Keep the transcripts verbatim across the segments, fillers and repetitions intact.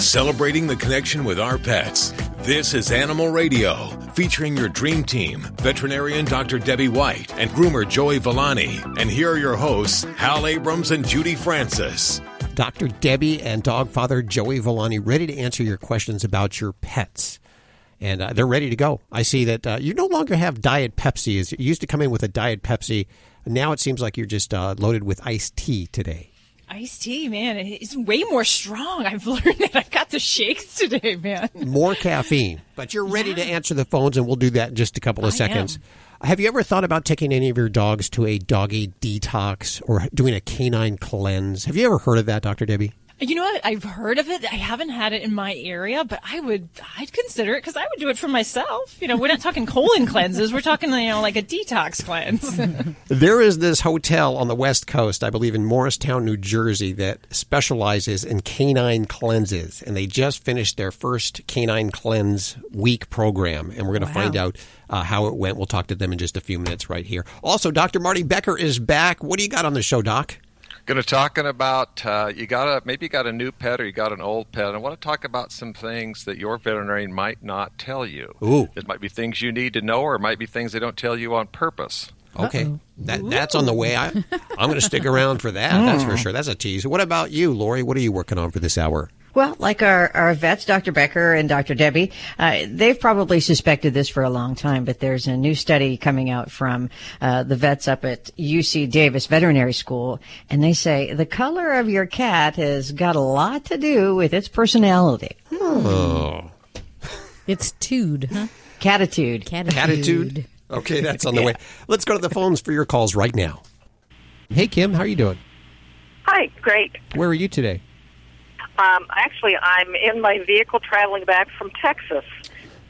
celebrating the connection with our pets. This is Animal Radio, featuring your dream team, veterinarian Doctor Debbie White and groomer Joey Vellani. And here are your hosts, Hal Abrams and Judy Francis. Doctor Debbie and dog father Joey Vellani, ready to answer your questions about your pets. And uh, they're ready to go. I see that uh, you no longer have Diet Pepsi. It used to come in with a Diet Pepsi. Now it seems like you're just uh, loaded with iced tea today. Iced tea, man. It's way more strong. I've learned that. I've got the shakes today, man. More caffeine. But you're ready yeah. to answer the phones, and we'll do that in just a couple of I seconds. Am. Have you ever thought about taking any of your dogs to a doggy detox or doing a canine cleanse? Have you ever heard of that, Doctor Debbie? You know what? I've heard of it. I haven't had it in my area, but I would, I'd consider it because I would do it for myself. You know, we're not talking colon cleanses. We're talking, you know, like a detox cleanse. There is this hotel on the West Coast, I believe in Morristown, New Jersey, that specializes in canine cleanses. And they just finished their first canine cleanse week program. And we're going to wow. find out uh, how it went. We'll talk to them in just a few minutes right here. Also, Doctor Marty Becker is back. What do you got on the show, Doc? Going to talking about uh, you got a maybe you got a new pet or you got an old pet. I want to talk about some things that your veterinarian might not tell you. Ooh, it might be things you need to know, or it might be things they don't tell you on purpose. Okay, that, that's on the way. I, I'm going to stick around for that. Mm. That's for sure. That's a tease. What about you, Lori? What are you working on for this hour? Well, like our, our vets, Doctor Becker and Doctor Debbie, uh, they've probably suspected this for a long time, but there's a new study coming out from uh, the vets up at U C Davis Veterinary School, and they say the color of your cat has got a lot to do with its personality. Oh. It's tude, huh? Catitude. Catitude. Catitude. Okay, that's on the yeah. way. Let's go to the phones for your calls right now. Hey, Kim, how are you doing? Hi, great. Where are you today? Um, actually, I'm in my vehicle traveling back from Texas,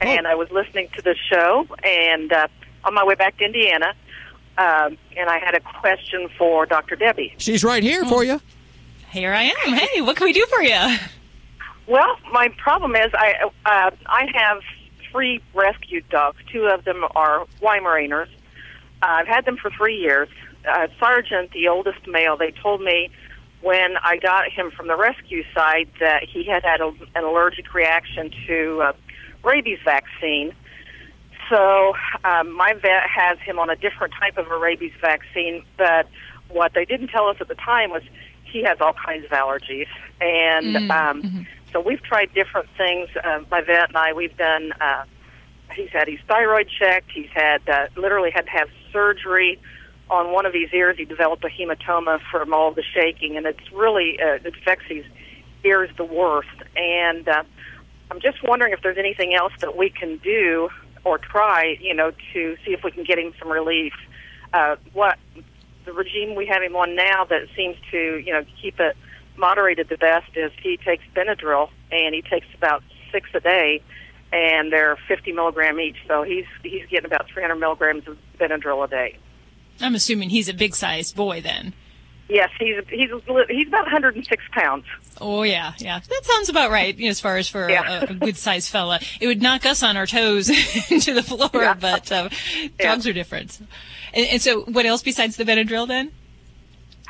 and oh. I was listening to the show and uh, on my way back to Indiana, um, and I had a question for Doctor Debbie. She's right here oh. for you. Here I am. Hey, what can we do for you? Well, my problem is I uh, I have three rescued dogs. Two of them are Weimaraners. Uh, I've had them for three years. Uh, Sergeant, the oldest male, they told me when I got him from the rescue side that he had had a, an allergic reaction to uh, rabies vaccine. So um, my vet has him on a different type of a rabies vaccine, but what they didn't tell us at the time was he has all kinds of allergies. And mm-hmm. um, mm-hmm. so we've tried different things. Uh, my vet and I, we've done, uh, he's had his thyroid checked. He's had uh, literally had to have surgery on one of his ears. He developed a hematoma from all the shaking, and it's really, uh, it affects his ears the worst. And uh, I'm just wondering if there's anything else that we can do or try, you know, to see if we can get him some relief. Uh, what the regime we have him on now that seems to, you know, keep it moderated the best is he takes Benadryl, and he takes about six a day, and they're fifty milligram each, so he's he's getting about three hundred milligrams of Benadryl a day. I'm assuming he's a big-sized boy then. Yes, he's he's he's about one hundred six pounds. Oh, yeah, yeah. That sounds about right, you know, as far as for yeah. a, a good-sized fella. It would knock us on our toes into the floor, yeah. but uh, yeah. dogs are different. And, and so what else besides the Benadryl then?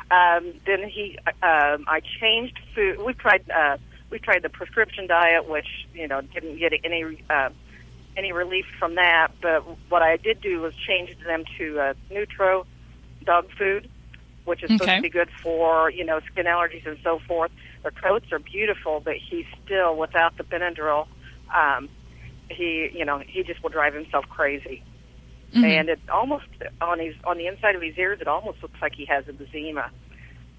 Um, then he, um, I changed food. We tried uh, we tried the prescription diet, which, you know, didn't get any uh, any relief from that, but what I did do was change them to uh, Nutro dog food, which is okay. supposed to be good for, you know, skin allergies and so forth. Their coats are beautiful, but he's still, without the Benadryl, um, he, you know, he just will drive himself crazy. Mm-hmm. And it almost, on his on the inside of his ears, it almost looks like he has emphysema.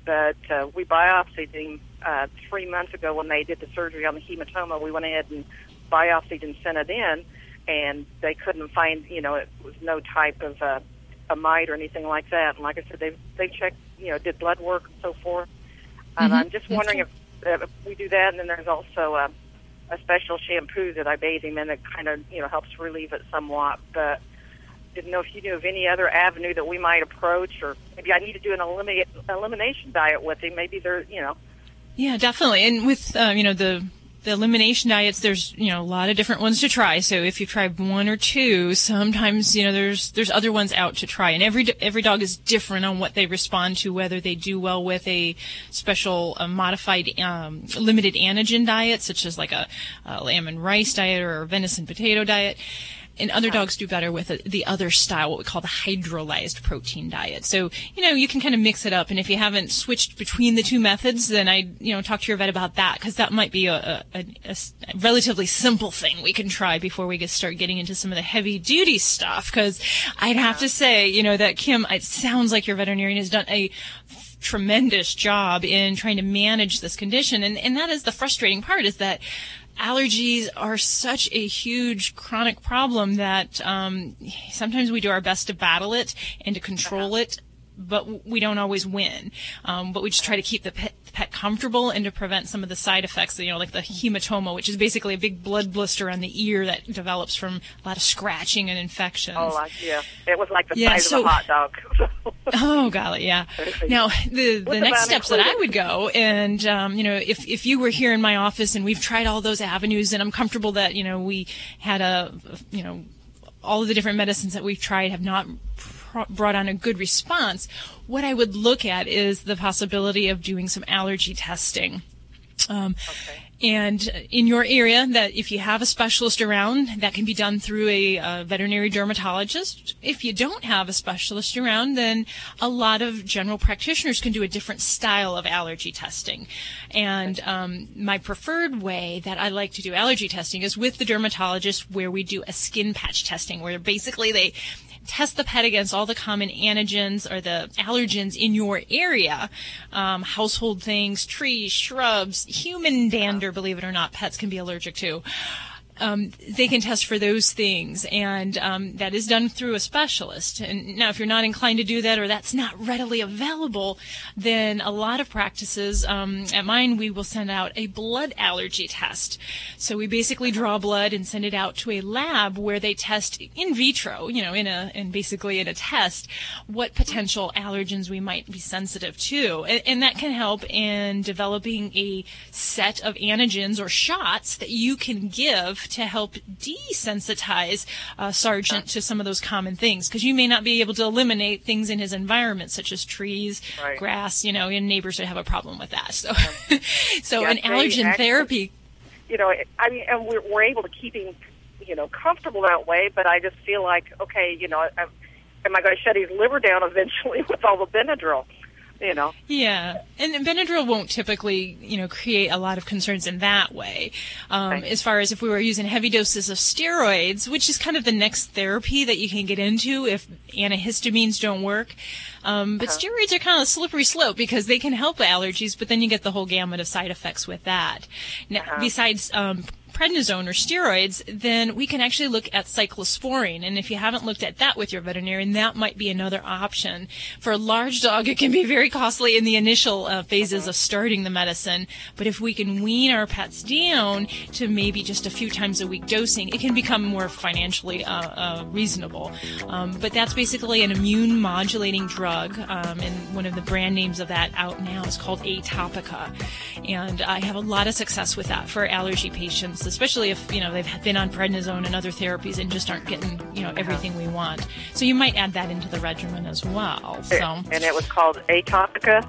But uh, we biopsied him uh, three months ago when they did the surgery on the hematoma. We went ahead and biopsied and sent it in, and they couldn't find, you know, it was no type of uh, a mite or anything like that. And like I said, they they checked, you know, did blood work and so forth. And mm-hmm. I'm just wondering if, if we do that, and then there's also a, a special shampoo that I bathe him in that kind of, you know, helps relieve it somewhat. But didn't know if you knew of any other avenue that we might approach, or maybe I need to do an eliminate, elimination diet with him. Maybe they're, you know. Yeah, definitely. And with, uh, you know, the the elimination diets, there's, you know, a lot of different ones to try. So if you try one or two, sometimes, you know, there's there's other ones out to try. And every every dog is different on what they respond to, whether they do well with a special uh, modified um, limited antigen diet, such as like a, a lamb and rice diet or a venison potato diet. And other dogs do better with the other style, what we call the hydrolyzed protein diet. So, you know, you can kind of mix it up. And if you haven't switched between the two methods, then I, you know, talk to your vet about that, because that might be a, a, a relatively simple thing we can try before we get start getting into some of the heavy duty stuff. Because I'd have to say, you know, that Kim, it sounds like your veterinarian has done a tremendous job in trying to manage this condition. And, and that is the frustrating part, is that allergies are such a huge chronic problem that um, sometimes we do our best to battle it and to control it, but we don't always win. Um, but we just try to keep the pet, the pet comfortable and to prevent some of the side effects, you know, like the hematoma, which is basically a big blood blister on the ear that develops from a lot of scratching and infections. Oh, like, yeah. It was like the yeah, size so, of a hot dog. Oh, golly, yeah. Now, the, the next steps included? that I would go, and, um, you know, if, if you were here in my office and we've tried all those avenues and I'm comfortable that, you know, we had a, you know, all of the different medicines that we've tried have not brought on a good response, what I would look at is the possibility of doing some allergy testing. Um, okay. And in your area, that if you have a specialist around, that can be done through a, a veterinary dermatologist. If you don't have a specialist around, then a lot of general practitioners can do a different style of allergy testing. And um, my preferred way that I like to do allergy testing is with the dermatologist, where we do a skin patch testing, where basically they test the pet against all the common antigens or the allergens in your area, um, household things, trees, shrubs, human dander, believe it or not, pets can be allergic to. Um, they can test for those things, and um, that is done through a specialist. And now, if you're not inclined to do that, or that's not readily available, then a lot of practices, um, at mine, we will send out a blood allergy test. So we basically draw blood and send it out to a lab where they test in vitro, you know, in a and basically in a test, what potential allergens we might be sensitive to, and, and that can help in developing a set of antigens or shots that you can give to help desensitize uh, Sergeant to some of those common things, because you may not be able to eliminate things in his environment, such as trees, right. grass, you know, and neighbors would have a problem with that. So, yeah. so yeah, an allergen actually, therapy. You know, I mean, and we're, we're able to keep him, you know, comfortable that way, but I just feel like, okay, you know, I, am I going to shut his liver down eventually with all the Benadryl? You know. Yeah, and Benadryl won't typically, you know, create a lot of concerns in that way. Um, right. As far as if we were using heavy doses of steroids, which is kind of the next therapy that you can get into if antihistamines don't work. Um, but uh-huh. steroids are kind of a slippery slope, because they can help allergies, but then you get the whole gamut of side effects with that. Now, uh-huh. besides um, prednisone or steroids, then we can actually look at cyclosporine. And if you haven't looked at that with your veterinarian, that might be another option. For a large dog, it can be very costly in the initial uh, phases mm-hmm. of starting the medicine. But if we can wean our pets down to maybe just a few times a week dosing, it can become more financially uh, uh, reasonable. Um, but that's basically an immune modulating drug. Um, and one of the brand names of that out now is called Atopica. And I have a lot of success with that for allergy patients, especially if, you know, they've been on prednisone and other therapies and just aren't getting, you know, everything we want. So you might add that into the regimen as well. So. And it was called Atopica?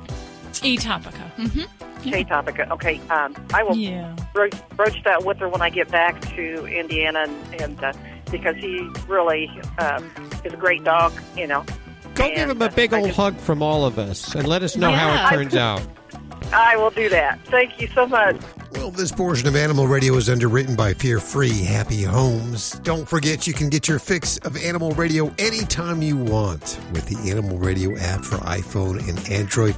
Atopica. Mm-hmm. Yeah. Atopica. Okay. Um, I will yeah. bro- broach that with her when I get back to Indiana, and, and uh, because he really um, is a great dog, you know. Go and, give him a big uh, old just... hug from all of us, and let us know yeah. how it turns out. I will do that. Thank you so much. Well, this portion of Animal Radio is underwritten by Fear Free Happy Homes. Don't forget, you can get your fix of Animal Radio anytime you want with the Animal Radio app for iPhone and Android.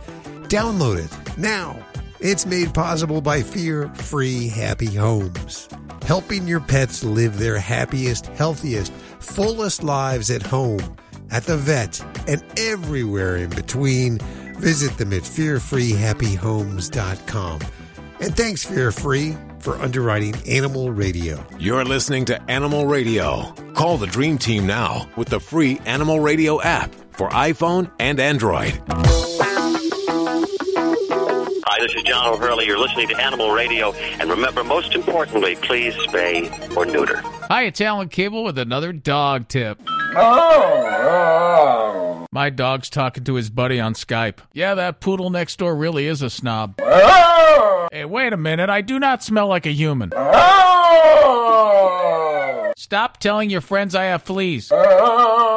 Download it now. It's made possible by Fear Free Happy Homes, helping your pets live their happiest, healthiest, fullest lives at home, at the vet, and everywhere in between. Visit them at fear free happy homes dot com. And thanks, Fear Free, for underwriting Animal Radio. You're listening to Animal Radio. Call the Dream Team now with the free Animal Radio app for iPhone and Android. This is John O'Hurley. You're listening to Animal Radio. And remember, most importantly, please spay or neuter. Hi, it's Alan Cable with another dog tip. Oh. My dog's talking to his buddy on Skype. Yeah, that poodle next door really is a snob. Oh. Hey, wait a minute. I do not smell like a human. Oh. Stop telling your friends I have fleas. Oh.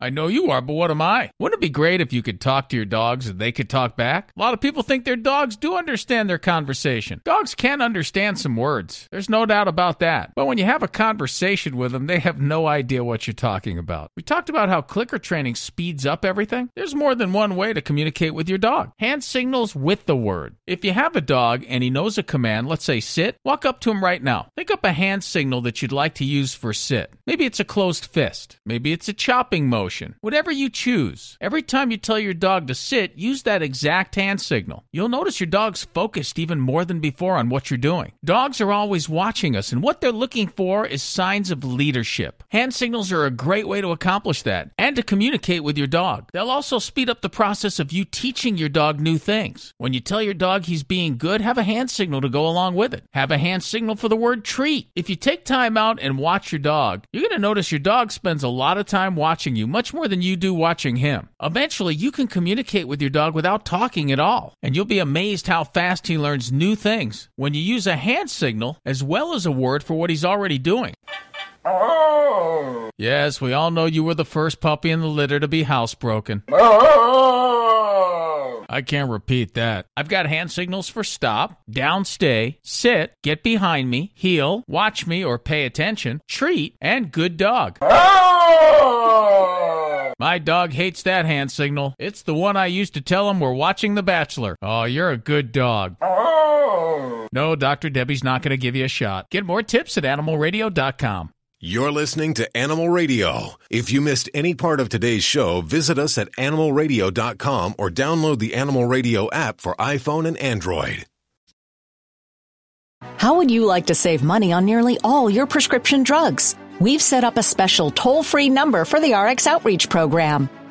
I know you are, but what am I? Wouldn't it be great if you could talk to your dogs and they could talk back? A lot of people think their dogs do understand their conversation. Dogs can understand some words. There's no doubt about that. But when you have a conversation with them, they have no idea what you're talking about. We talked about how clicker training speeds up everything. There's more than one way to communicate with your dog. Hand signals with the word. If you have a dog and he knows a command, let's say sit, walk up to him right now. Think up a hand signal that you'd like to use for sit. Maybe it's a closed fist. Maybe it's a chopping motion. Whatever you choose. Every time you tell your dog to sit, use that exact hand signal. You'll notice your dog's focused even more than before on what you're doing. Dogs are always watching us, and what they're looking for is signs of leadership. Hand signals are a great way to accomplish that and to communicate with your dog. They'll also speed up the process of you teaching your dog new things. When you tell your dog he's being good, have a hand signal to go along with it. Have a hand signal for the word treat. If you take time out and watch your dog, you're going to notice your dog spends a lot of time watching you, much Much more than you do watching him. Eventually, you can communicate with your dog without talking at all, and you'll be amazed how fast he learns new things when you use a hand signal as well as a word for what he's already doing. Oh. Yes, we all know you were the first puppy in the litter to be housebroken. Oh. I can't repeat that. I've got hand signals for stop, down stay, sit, get behind me, heel, watch me or pay attention, treat, and good dog. Oh. My dog hates that hand signal. It's the one I used to tell him we're watching The Bachelor. Oh, you're a good dog. Oh. No, Doctor Debbie's not going to give you a shot. Get more tips at animal radio dot com. You're listening to Animal Radio. If you missed any part of today's show, visit us at animal radio dot com or download the Animal Radio app for iPhone and Android. How would you like to save money on nearly all your prescription drugs? We've set up a special toll-free number for the R X Outreach Program.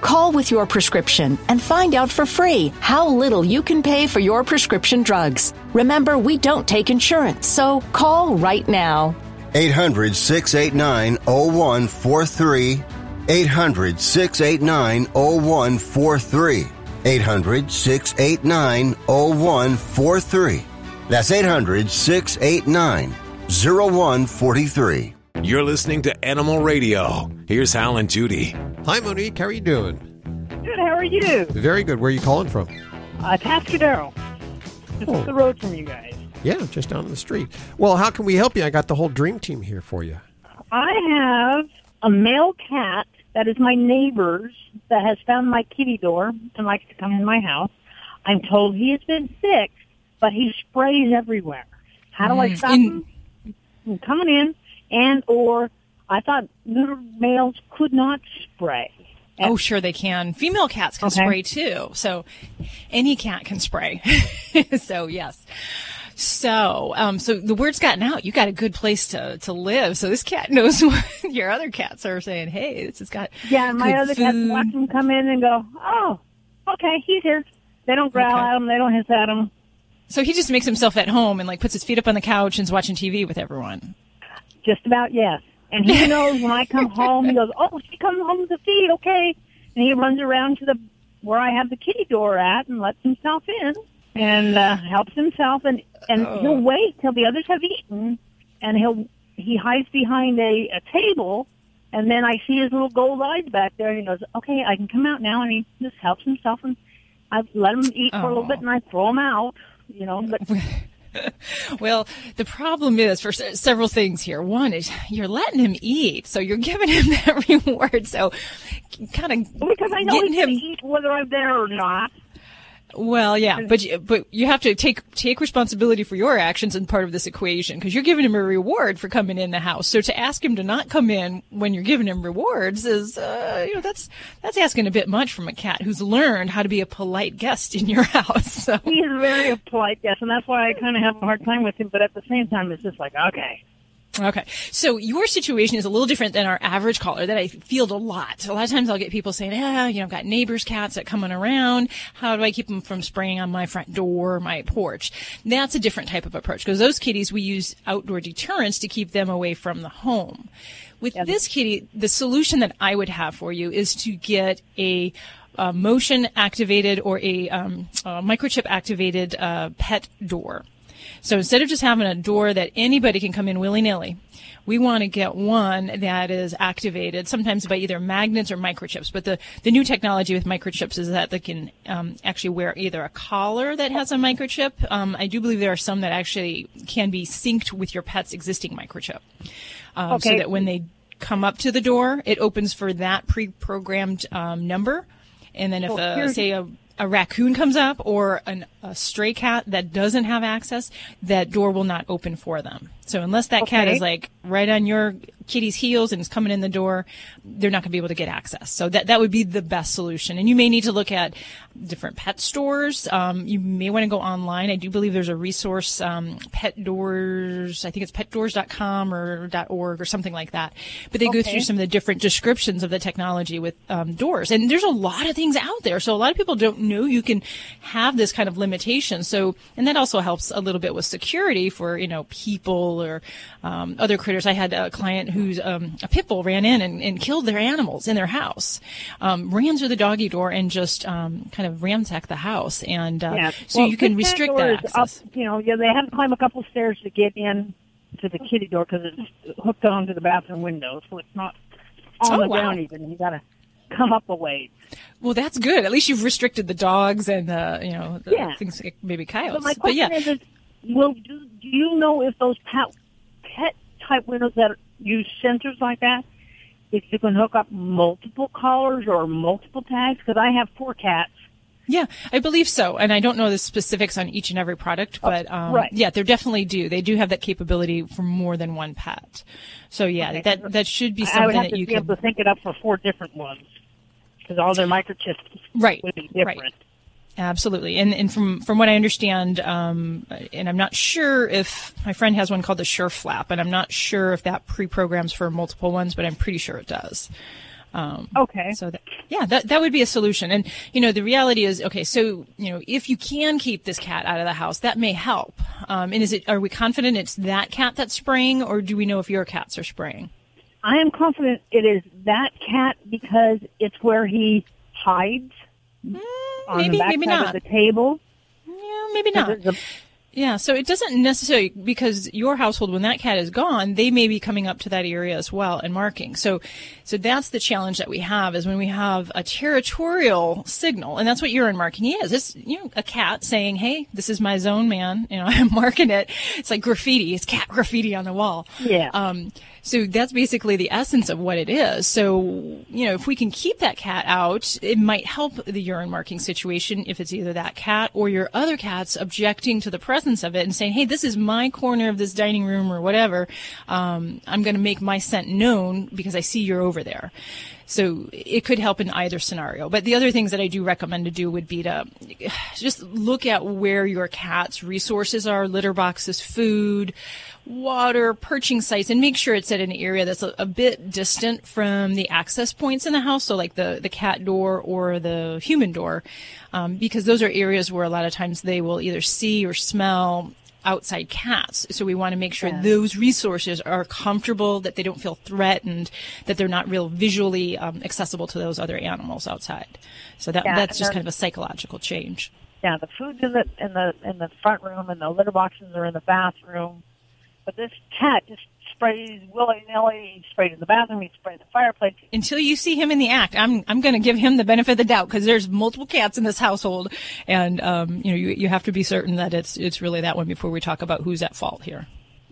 Call with your prescription and find out for free how little you can pay for your prescription drugs. Remember, we don't take insurance, so call right now. eight hundred, six eight nine, zero one four three. eight hundred, six eight nine, zero one four three. eight hundred, six eight nine, zero one four three. That's eight hundred, six eight nine, zero one four three. You're listening to Animal Radio. Here's Hal and Judy. Hi, Monique. How are you doing? Good. How are you? Very good. Where are you calling from? Uh, Pascadero. Just oh. up the road from you guys. Yeah, just down the street. Well, how can we help you? I got the whole dream team here for you. I have a male cat that is my neighbor's that has found my kitty door and likes to come in my house. I'm told he has been sick, but he sprays everywhere. How do mm. I stop in- him from coming in? And or I thought little males could not spray. Oh, sure they can. Female cats can okay. spray too. So any cat can spray. So yes. So um, so the word's gotten out. You got a good place to, to live. So this cat knows what your other cats are saying. Hey, this has got yeah. My good other food. Cats watch them come in and go. Oh, okay, he's here. They don't growl okay. at him. They don't hiss at him. So he just makes himself at home and like puts his feet up on the couch and is watching T V with everyone. Just about, yes. And he knows when I come home, he goes, oh, she comes home with the feed, okay. And he runs around to the where I have the kitty door at and lets himself in and uh, helps himself. And, and oh. he'll wait till the others have eaten, and he'll he hides behind a, a table, and then I see his little gold eyes back there, and he goes, okay, I can come out now. And he just helps himself, and I let him eat oh. for a little bit, and I throw him out, you know, but... Well, the problem is for s- several things here. One is you're letting him eat, so you're giving him that reward. So, kind of because I know he can him... eat whether I'm there or not. Well, yeah, but but you have to take take responsibility for your actions in part of this equation, because you're giving him a reward for coming in the house. So to ask him to not come in when you're giving him rewards is, uh, you know, that's that's asking a bit much from a cat who's learned how to be a polite guest in your house. So. He's very a polite guest, and that's why I kind of have a hard time with him. But at the same time, it's just like, okay. Okay. So your situation is a little different than our average caller that I field a lot. A lot of times I'll get people saying, ah, you know, I've got neighbors' cats that coming around. How do I keep them from spraying on my front door or my porch? That's a different type of approach, because those kitties, we use outdoor deterrents to keep them away from the home. With yeah. this kitty, the solution that I would have for you is to get a uh, motion activated or a, um, a microchip activated uh, pet door. So instead of just having a door that anybody can come in willy-nilly, we want to get one that is activated sometimes by either magnets or microchips. But the, the new technology with microchips is that they can um, actually wear either a collar that has a microchip. Um, I do believe there are some that actually can be synced with your pet's existing microchip, um, okay. so that when they come up to the door, it opens for that pre-programmed um, number. And then if, oh, a, say, a... a raccoon comes up or an, a stray cat that doesn't have access, that door will not open for them. So unless that okay. cat is like right on your kitty's heels and is coming in the door, they're not going to be able to get access. So that that would be the best solution. And you may need to look at different pet stores. Um, you may want to go online. I do believe there's a resource, um, pet doors. I think it's pet doors dot com or .org or something like that. But they okay. go through some of the different descriptions of the technology with um, doors. And there's a lot of things out there. So a lot of people don't know you can have this kind of limitation. So, and that also helps a little bit with security for, you know, people or um, other critters. I had a client who who's um, a pit bull ran in and, and killed their animals in their house, um, ran through the doggy door and just um, kind of ransacked the house. And uh, yeah. so well, you can restrict that access. Up, you know, yeah, they had to climb a couple stairs to get in to the kitty door because it's hooked onto the bathroom window, so it's not on oh, the wow. ground even. You got to come up a ways. Well, that's good. At least you've restricted the dogs and uh, you know the yeah. things like maybe coyotes. But my question but, yeah. is, is will do, do you know if those pet pet type windows that are, use sensors like that, if you can hook up multiple collars or multiple tags? Because I have four cats. Yeah, I believe so. And I don't know the specifics on each and every product, but um, right. yeah, they definitely do. They do have that capability for more than one pet. So, yeah, okay. that that should be something that you can... I would have to be can... able to think it up for four different ones, because all their microchips right. would be different. Right. Absolutely. And and from, from what I understand, um, and I'm not sure if my friend has one called the Sure Flap, and I'm not sure if that pre-programs for multiple ones, but I'm pretty sure it does. Um, okay. So, that, yeah, that that would be a solution. And, you know, the reality is, okay, so, you know, if you can keep this cat out of the house, that may help. Um, and is it, are we confident it's that cat that's spraying, or do we know if your cats are spraying? I am confident it is that cat because it's where he hides. Mm. On maybe, the back maybe side not. Of the table. Yeah, maybe not. A... Yeah, so it doesn't necessarily, because your household, when that cat is gone, they may be coming up to that area as well and marking. So, so that's the challenge that we have, is when we have a territorial signal, and that's what urine marking is. It's, you know, a cat saying, "Hey, this is my zone, man. You know, I'm marking it." It's like graffiti. It's cat graffiti on the wall. Yeah. Um. So that's basically the essence of what it is. So, you know, if we can keep that cat out, it might help the urine marking situation if it's either that cat or your other cats objecting to the presence of it and saying, "Hey, this is my corner of this dining room," or whatever. Um, I'm going to make my scent known because I see you're over there. So it could help in either scenario. But the other things that I do recommend to do would be to just look at where your cat's resources are, litter boxes, food, water, perching sites, and make sure it's at an area that's a, a bit distant from the access points in the house, so like the, the cat door or the human door, um, because those are areas where a lot of times they will either see or smell outside cats. So we want to make sure yeah. those resources are comfortable, that they don't feel threatened, that they're not real visually um, accessible to those other animals outside. So that yeah, that's just kind of a psychological change. Yeah, the food's in the in the in the front room, and the litter boxes are in the bathroom. But this cat just sprays willy-nilly. He sprayed in the bathroom. He sprayed the fireplace. Until you see him in the act, I'm I'm going to give him the benefit of the doubt, because there's multiple cats in this household, and um, you know you you have to be certain that it's it's really that one before we talk about who's at fault here.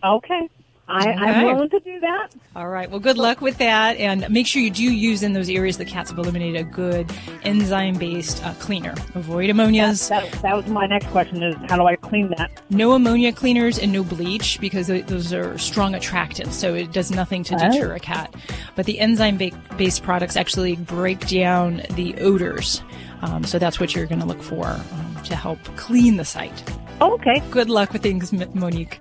Okay. I, right. I'm willing to do that. All right. Well, good luck with that. And make sure you do use in those areas that cats have eliminated a good enzyme-based uh, cleaner. Avoid ammonias. That, that, that was my next question is how do I clean that? No ammonia cleaners and no bleach because those are strong attractants. So it does nothing to deter oh. a cat. But the enzyme-based products actually break down the odors. Um, so that's what you're going to look for um, to help clean the site. Oh, okay. Good luck with things, Monique.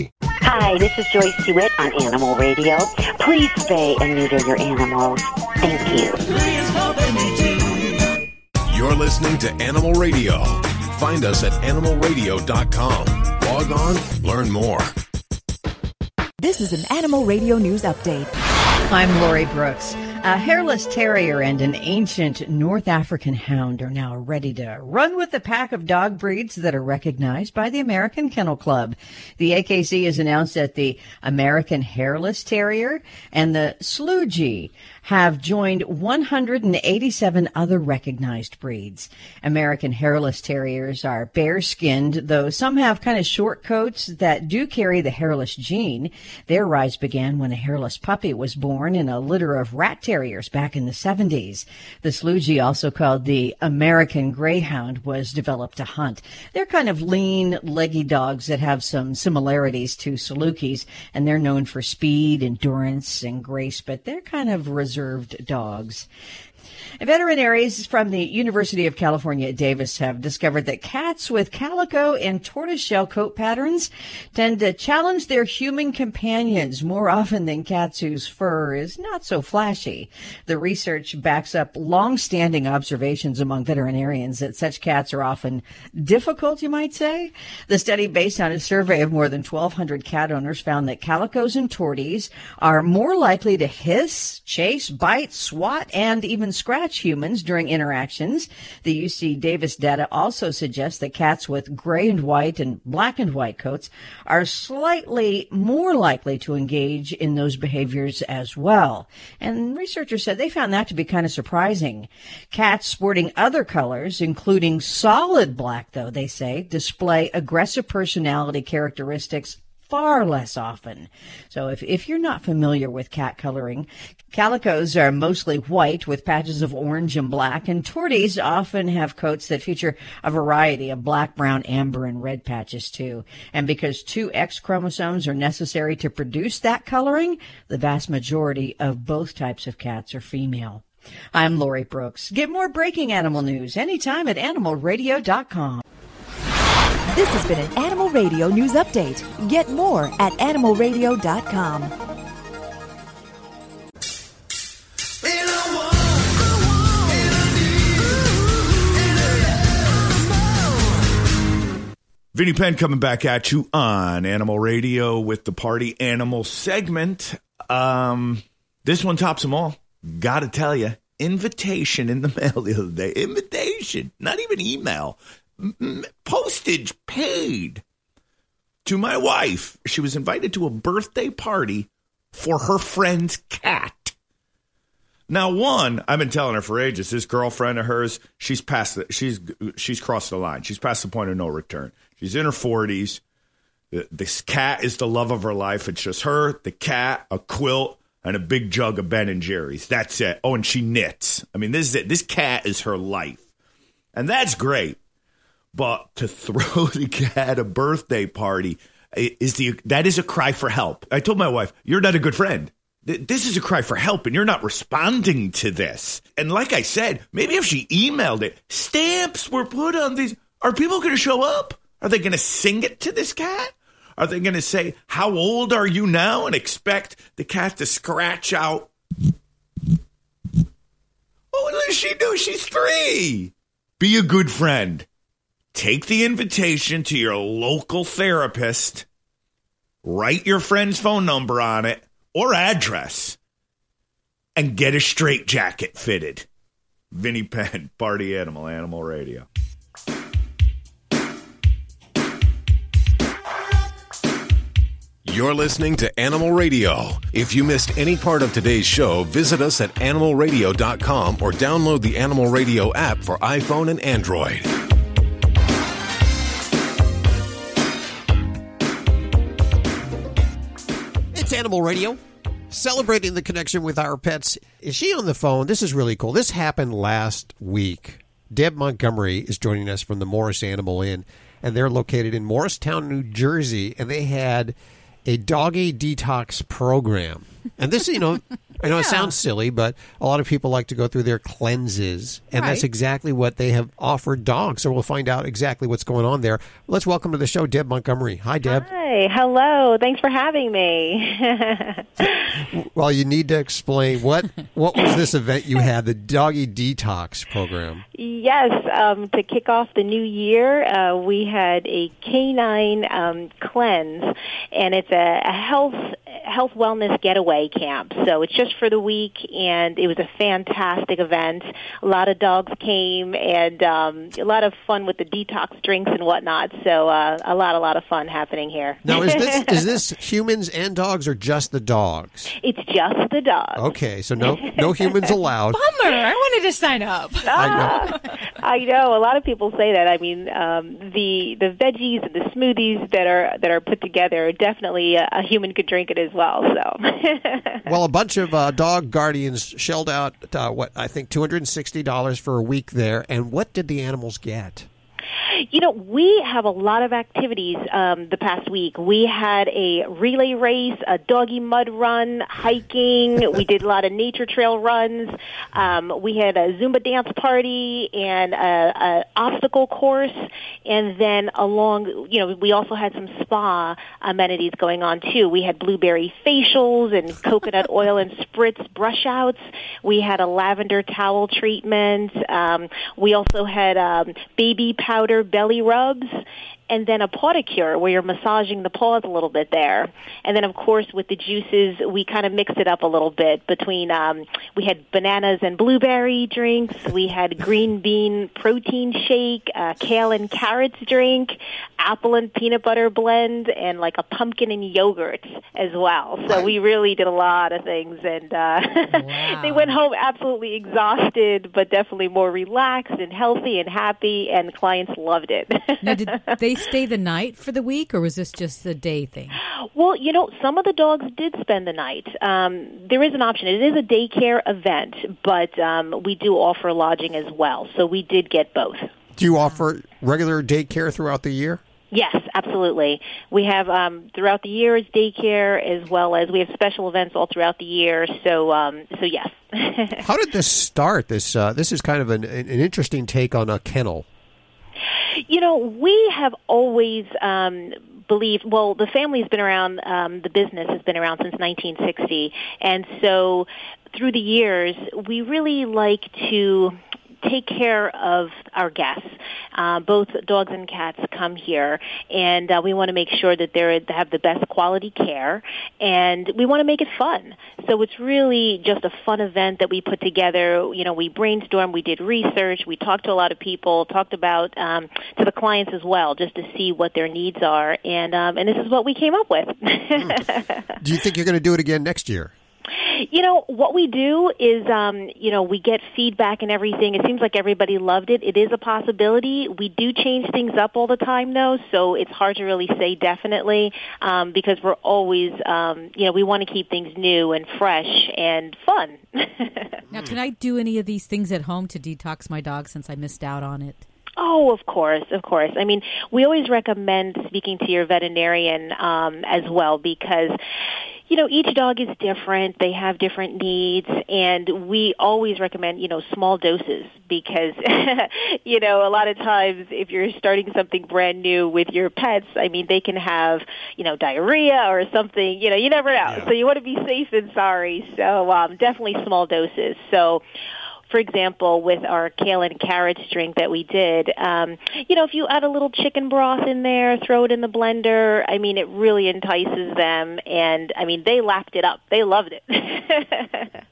Hi, this is Joyce DeWitt on Animal Radio. Please spay and neuter your animals. Thank you. Please help me too. You're listening to Animal Radio. Find us at animal radio dot com. Log on, learn more. This is an Animal Radio News Update. I'm Lori Brooks. A hairless terrier and an ancient North African hound are now ready to run with the pack of dog breeds that are recognized by the American Kennel Club. The A K C has announced that the American Hairless Terrier and the Slugie have joined one hundred eighty-seven other recognized breeds. American Hairless Terriers are bare-skinned, though some have kind of short coats that do carry the hairless gene. Their rise began when a hairless puppy was born in a litter of rat terriers back in the seventies. The Slugie, also called the American Greyhound, was developed to hunt. They're kind of lean, leggy dogs that have some similarities to Salukis, and they're known for speed, endurance, and grace, but they're kind of reserved dogs. Veterinarians from the University of California at Davis have discovered that cats with calico and tortoiseshell coat patterns tend to challenge their human companions more often than cats whose fur is not so flashy. The research backs up long-standing observations among veterinarians that such cats are often difficult, you might say. The study, based on a survey of more than twelve hundred cat owners, found that calicos and torties are more likely to hiss, chase, bite, swat, and even scratch humans during interactions. The U C Davis data also suggests that cats with gray and white and black and white coats are slightly more likely to engage in those behaviors as well. And researchers said they found that to be kind of surprising. Cats sporting other colors, including solid black, though, they say, display aggressive personality characteristics far less often. So if, if you're not familiar with cat coloring, calicos are mostly white with patches of orange and black, and torties often have coats that feature a variety of black, brown, amber, and red patches too. And because two X chromosomes are necessary to produce that coloring, the vast majority of both types of cats are female. I'm Lori Brooks. Get more breaking animal news anytime at animal radio dot com. This has been an Animal Radio News Update. Get more at animal radio dot com. Vinnie Penn coming back at you on Animal Radio with the Party Animal segment. Um, this one tops them all. Gotta tell you, invitation in the mail the other day. Invitation, not even email. Postage paid to my wife. She was invited to a birthday party for her friend's cat. Now, one, I've been telling her for ages, this girlfriend of hers, she's past the, she's she's crossed the line. She's past the point of no return. She's in her forties. This cat is the love of her life. It's just her, the cat, a quilt, and a big jug of Ben and Jerry's. That's it. Oh, and she knits. I mean, this is it. This cat is her life. And that's great. But to throw the cat a birthday party is the that is a cry for help. I told my wife, you're not a good friend. This is a cry for help, and you're not responding to this. And like I said, maybe if she emailed it, stamps were put on these. Are people going to show up? Are they going to sing it to this cat? Are they going to say, how old are you now? And expect the cat to scratch out. Oh, at least she knew she's three. Be a good friend. Take the invitation to your local therapist. Write your friend's phone number on it. Or address, and get a straitjacket fitted. Vinnie Penn, Party Animal, Animal Radio. You're listening to Animal Radio. If you missed any part of today's show, visit us at animal radio dot com or download the Animal Radio app for iPhone and Android. Animal Radio, celebrating the connection with our pets. Is she on the phone? This is really cool. This happened last week. Deb Montgomery is joining us from the Morris Animal Inn, and they're located in Morristown, New Jersey, and they had a doggy detox program. And this, you know, I know yeah. It sounds silly, but a lot of people like to go through their cleanses, and right. That's exactly what they have offered dogs. So we'll find out exactly what's going on there. Let's welcome to the show Deb Montgomery. Hi, Deb. Hi. Hello. Thanks for having me. Well, you need to explain what what was this event you had, the Doggy Detox Program? Yes. Um, to kick off the new year, uh, we had a canine um, cleanse, and it's a, a health health wellness getaway camp. So it's just for the week, and it was a fantastic event. A lot of dogs came, and um, a lot of fun with the detox drinks and whatnot. So uh, a lot, a lot of fun happening here. Now, is this is this humans and dogs, or just the dogs? It's just the dogs. Okay, so no no humans allowed. Bummer! I wanted to sign up. Ah, I know. I know. A lot of people say that. I mean, um, the the veggies and the smoothies that are that are put together, definitely a, a human could drink it as well. So, well, a bunch of. Uh, dog guardians shelled out, uh, what, I think two hundred sixty dollars for a week there. And what did the animals get? You know, we have a lot of activities um, the past week. We had a relay race, a doggy mud run, hiking. We did a lot of nature trail runs. Um, we had a Zumba dance party and an obstacle course. And then along, you know, we also had some spa amenities going on, too. We had blueberry facials and coconut oil and spritz brush outs. We had a lavender towel treatment. Um, we also had um, baby powder. Powder belly rubs, and then a pedicure where you're massaging the paws a little bit there. And then, of course, with the juices, we kind of mixed it up a little bit between, um, we had bananas and blueberry drinks. We had green bean protein shake, uh, kale and carrots drink, apple and peanut butter blend, and like a pumpkin and yogurt as well. So we really did a lot of things, and uh, wow. They went home absolutely exhausted, but definitely more relaxed and healthy and happy, and clients loved it. Now, did they stay the night for the week, or was this just the day thing? Well, you know, some of the dogs did spend the night. Um, there is an option. It is a daycare event, but um, we do offer lodging as well, so we did get both. Do you offer regular daycare throughout the year? Yes, absolutely. We have um, throughout the year is daycare, as well as we have special events all throughout the year. So, um, so yes. How did this start? This uh, this is kind of an, an interesting take on a kennel. You know, we have always um, believed, well, the family's been around, um, the business has been around since nineteen sixty, and so through the years, we really like to take care of our guests. Uh, both dogs and cats come here, and uh, we want to make sure that they have the best quality care, and we want to make it fun. So it's really just a fun event that we put together. You know, we brainstormed, we did research, we talked to a lot of people, talked about um, to the clients as well, just to see what their needs are, and um, and this is what we came up with. Do you think you're going to do it again next year? You know, what we do is, um, you know, we get feedback and everything. It seems like everybody loved it. It is a possibility. We do change things up all the time, though, so it's hard to really say definitely um, because we're always, um, you know, we want to keep things new and fresh and fun. Now, can I do any of these things at home to detox my dog since I missed out on it? Oh, of course, of course. I mean, we always recommend speaking to your veterinarian um, as well, because you know, each dog is different. They have different needs, and we always recommend, you know, small doses because, you know, a lot of times if you're starting something brand new with your pets, I mean, they can have, you know, diarrhea or something. You know, you never know. Yeah. So you want to be safe and sorry. So um, definitely small doses. So, for example, with our kale and carrots drink that we did, um, you know, if you add a little chicken broth in there, throw it in the blender, I mean, it really entices them. And, I mean, they lapped it up. They loved it.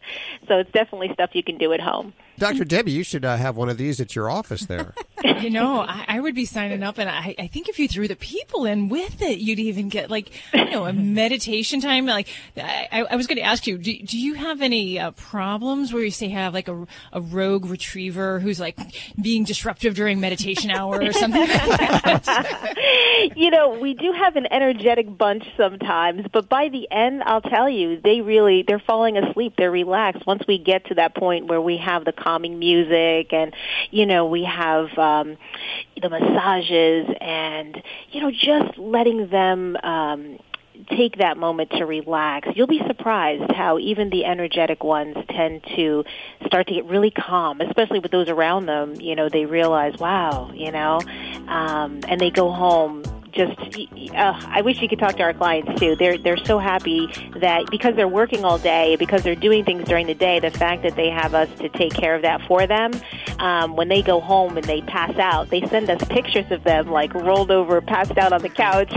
So it's definitely stuff you can do at home. Doctor Debbie, you should uh, have one of these at your office there. You know, I, I would be signing up, and I, I think if you threw the people in with it, you'd even get, like, you know, a meditation time. Like, I, I was going to ask you, do, do you have any uh, problems where you, say, have, like, a a rogue retriever who's like being disruptive during meditation hour or something like that? You know, we do have an energetic bunch sometimes, but by the end, I'll tell you, they really, they're falling asleep. They're relaxed. Once we get to that point where we have the calming music and, you know, we have um, the massages and, you know, just letting them um take that moment to relax, you'll be surprised how even the energetic ones tend to start to get really calm, especially with those around them. You know, they realize, wow, you know, um, and they go home. Just, uh, I wish you could talk to our clients too. They're they're so happy that because they're working all day, because they're doing things during the day, the fact that they have us to take care of that for them, um, when they go home and they pass out, they send us pictures of them like rolled over, passed out on the couch.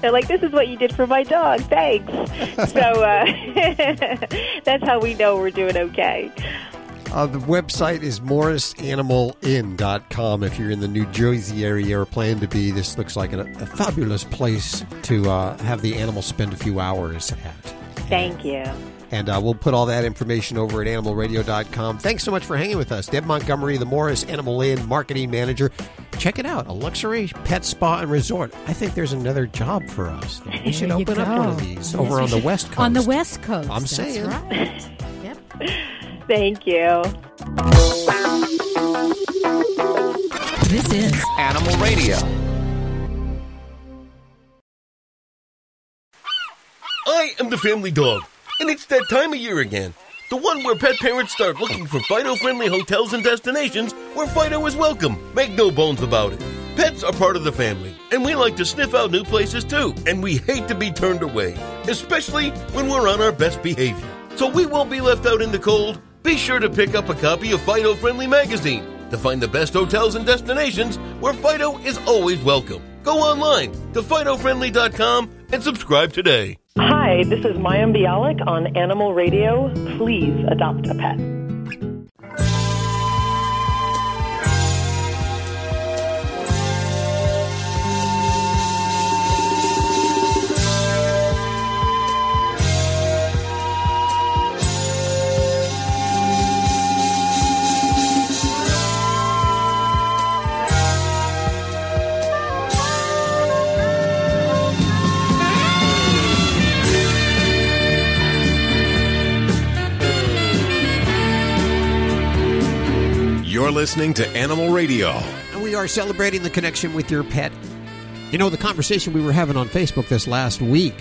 They're like, "This is what you did for my dog. Thanks." So uh, that's how we know we're doing okay. Uh, the website is morris animal inn dot com. If you're in the New Jersey area or plan to be, this looks like a, a fabulous place to uh, have the animal spend a few hours at. Thank you. And uh, we'll put all that information over at animal radio dot com. Thanks so much for hanging with us. Deb Montgomery, the Morris Animal Inn Marketing Manager. Check it out, a luxury pet spa and resort. I think there's another job for us. We should open go. up one of these yes, over on the should. West Coast. On the West Coast. I'm That's saying. Right. Yep. Thank you. This is Animal Radio. I am the family dog, and it's that time of year again. The one where pet parents start looking for Fido-friendly hotels and destinations where Fido is welcome. Make no bones about it. Pets are part of the family, and we like to sniff out new places too, and we hate to be turned away, especially when we're on our best behavior. So we won't be left out in the cold. Be sure to pick up a copy of Fido Friendly Magazine to find the best hotels and destinations where Fido is always welcome. Go online to fido friendly dot com and subscribe today. Hi, this is Mayim Bialik on Animal Radio. Please adopt a pet. You're listening to Animal Radio. And we are celebrating the connection with your pet. You know, the conversation we were having on Facebook this last week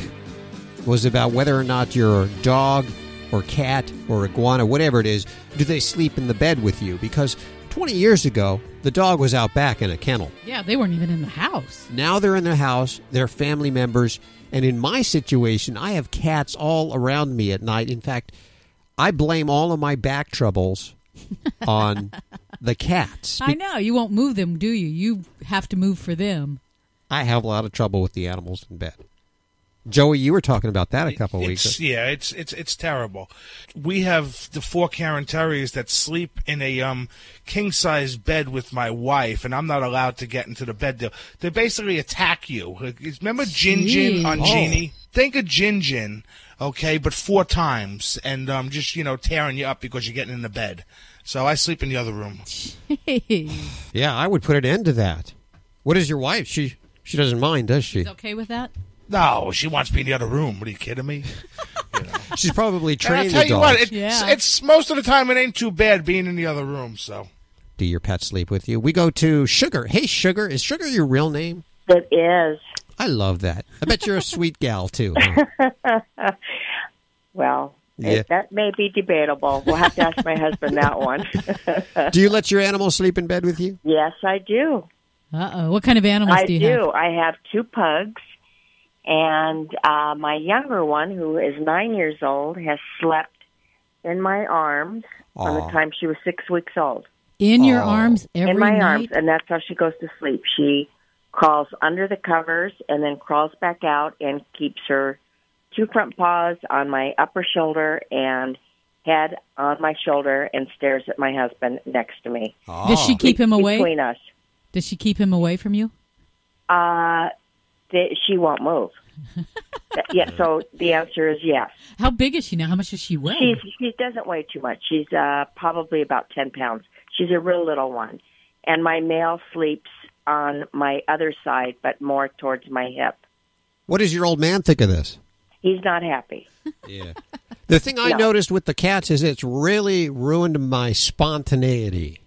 was about whether or not your dog or cat or iguana, whatever it is, do they sleep in the bed with you? Because twenty years ago, the dog was out back in a kennel. Yeah, they weren't even in the house. Now they're in the house, they're family members. And in my situation, I have cats all around me at night. In fact, I blame all of my back troubles on the cats. Be- I know. You won't move them, do you? You have to move for them. I have a lot of trouble with the animals in bed. Joey, you were talking about that a couple of weeks ago. Yeah, it's it's it's terrible. We have the four Cairn Terriers that sleep in a um, king-size bed with my wife, and I'm not allowed to get into the bed. They, they basically attack you. Remember Jin Jin on oh. Genie? Think of Jin Jin, okay, but four times, and um, just, you know, tearing you up because you're getting in the bed. So I sleep in the other room. Yeah, I would put an end to that. What is your wife? She she doesn't mind, does she? She's okay with that? No, she wants me in the other room. What, are you kidding me? You know. She's probably trained the dog. I'll tell you what, it, yeah. it's, it's most of the time it ain't too bad being in the other room, so. do your pet sleep with you. We go to Sugar. Hey, Sugar. Is Sugar your real name? It is. I love that. I bet you're a sweet gal, too. Huh? Well, yeah. That may be debatable. We'll have to ask my husband that one. Do you let your animals sleep in bed with you? Yes, I do. Uh-oh. What kind of animals I do you do. have? I do. I have two pugs, and uh, my younger one, who is nine years old, has slept in my arms Aww. From the time she was six weeks old. In Aww. Your arms every night? In my night? arms, and that's how she goes to sleep. She crawls under the covers and then crawls back out and keeps her two front paws on my upper shoulder and head on my shoulder and stares at my husband next to me. Aww. Does she keep him away? Between us. Does she keep him away from you? Uh, th- she won't move. Yeah, so the answer is yes. How big is she now? How much does she weigh? She's, she doesn't weigh too much. She's uh, probably about ten pounds. She's a real little one. And my male sleeps on my other side, but more towards my hip. What does your old man think of this? He's not happy. Yeah. The thing I no. noticed with the cats is it's really ruined my spontaneity.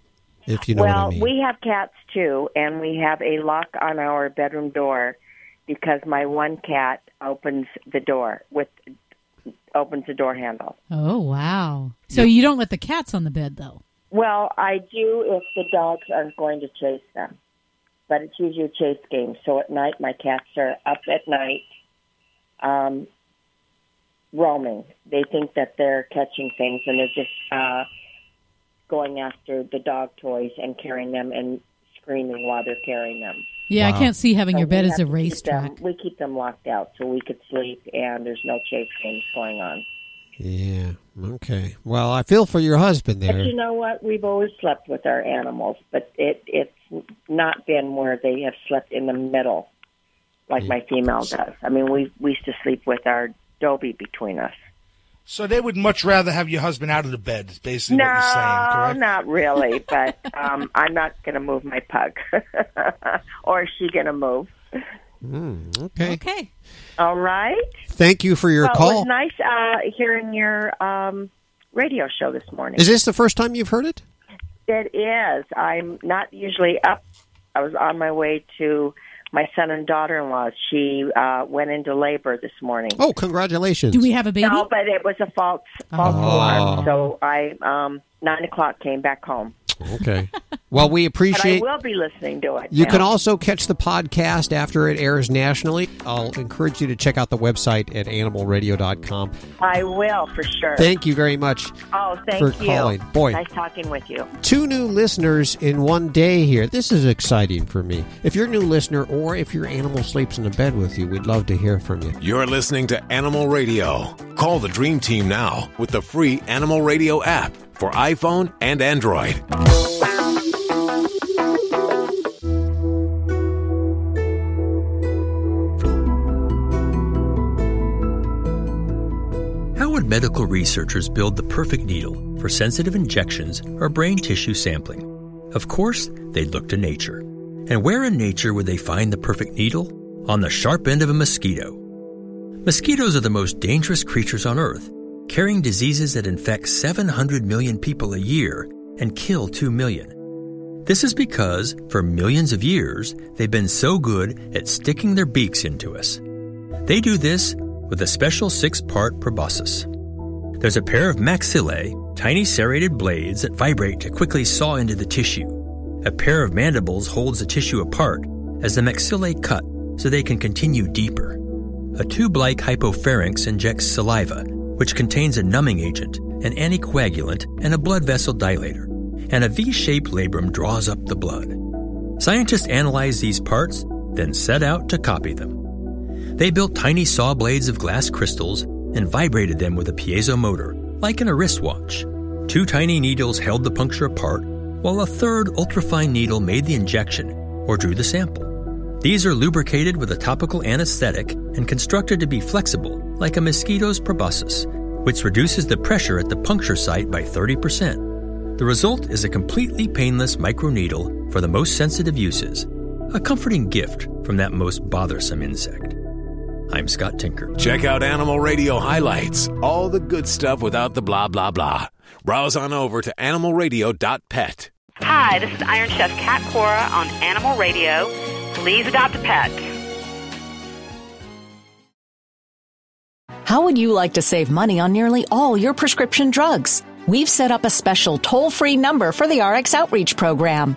If you know well, what I mean. We have cats, too, and we have a lock on our bedroom door because my one cat opens the door, with opens the door handle. Oh, wow. So you don't let the cats on the bed, though? Well, I do if the dogs are going to chase them, but it's usually a chase game. So at night, my cats are up at night um, roaming. They think that they're catching things, and they're just... Uh, going after the dog toys and carrying them and screaming while they're carrying them. Yeah, wow. I can't see having so your bed as a racetrack. We keep them locked out so we could sleep and there's no chase games going on. Yeah, okay. Well, I feel for your husband there. But you know what? We've always slept with our animals, but it it's not been where they have slept in the middle like yeah. my female does. I mean, we, we used to sleep with our Dobie between us. So they would much rather have your husband out of the bed, is basically no, what you're saying, correct? No, not really, but um, I'm not going to move my pug. Or is she going to move? Mm, okay. Okay. All right. Thank you for your well, call. It was nice uh, hearing your um, radio show this morning. Is this the first time you've heard it? It is. I'm not usually up. I was on my way to... My son and daughter-in-law, she uh, went into labor this morning. Oh, congratulations. Do we have a baby? No, but it was a false, false oh. alarm. So I, um, nine o'clock, came back home. Okay. Well, we appreciate... But I will be listening to it. You now. Can also catch the podcast after it airs nationally. I'll encourage you to check out the website at animal radio dot com. I will, for sure. Thank you very much oh, thank for you. calling. Boy, nice talking with you. Two new listeners in one day here. This is exciting for me. If you're a new listener or if your animal sleeps in a bed with you, we'd love to hear from you. You're listening to Animal Radio. Call the Dream Team now with the free Animal Radio app for iPhone and Android. How would medical researchers build the perfect needle for sensitive injections or brain tissue sampling? Of course, they'd look to nature. And where in nature would they find the perfect needle? On the sharp end of a mosquito. Mosquitoes are the most dangerous creatures on Earth, carrying diseases that infect seven hundred million people a year and kill two million. This is because, for millions of years, they've been so good at sticking their beaks into us. They do this with a special six-part proboscis. There's a pair of maxillae, tiny serrated blades that vibrate to quickly saw into the tissue. A pair of mandibles holds the tissue apart as the maxillae cut so they can continue deeper. A tube-like hypopharynx injects saliva, which contains a numbing agent, an anticoagulant, and a blood vessel dilator, and a V-shaped labrum draws up the blood. Scientists analyze these parts, then set out to copy them. They built tiny saw blades of glass crystals and vibrated them with a piezo motor, like in a wristwatch. Two tiny needles held the puncture apart, while a third ultrafine needle made the injection or drew the sample. These are lubricated with a topical anesthetic and constructed to be flexible, like a mosquito's proboscis, which reduces the pressure at the puncture site by thirty percent. The result is a completely painless microneedle for the most sensitive uses, a comforting gift from that most bothersome insect. I'm Scott Tinker. Check out Animal Radio Highlights, all the good stuff without the blah, blah, blah. Browse on over to animal radio dot pet. Hi, this is Iron Chef Cat Cora on Animal Radio. Please adopt a pet. How would you like to save money on nearly all your prescription drugs? We've set up a special toll-free number for the R X Outreach Program.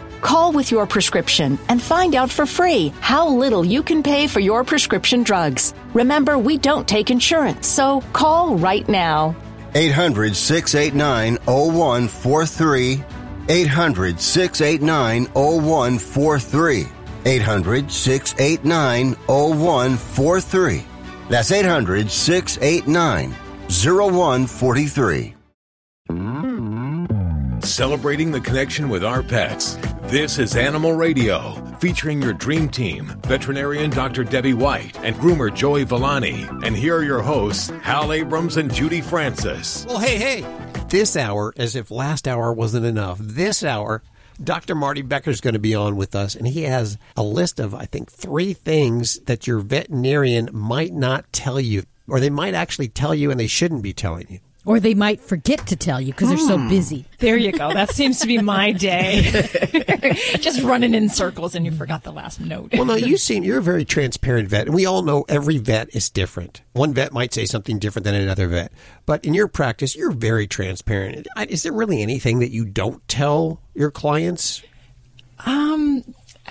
Call with your prescription and find out for free how little you can pay for your prescription drugs. Remember, we don't take insurance, so call right now. eight hundred, six eight nine, zero one four three. eight hundred, six eight nine, zero one four three. eight hundred, six eight nine, zero one four three. That's eight hundred, six eight nine, zero one four three. Celebrating the connection with our pets. This is Animal Radio, featuring your dream team, veterinarian Doctor Debbie White and groomer Joey Vellani. And here are your hosts, Hal Abrams and Judy Francis. Well, hey, hey. This hour, as if last hour wasn't enough, this hour, Doctor Marty Becker is going to be on with us, and he has a list of, I think, three things that your veterinarian might not tell you, or they might actually tell you and they shouldn't be telling you. Or they might forget to tell you because they're so busy. There you go. That seems to be my day. Just running in circles and you forgot the last note. Well, no, you seem, you're a very transparent vet. And we all know every vet is different. One vet might say something different than another vet. But in your practice, you're very transparent. Is there really anything that you don't tell your clients? Um...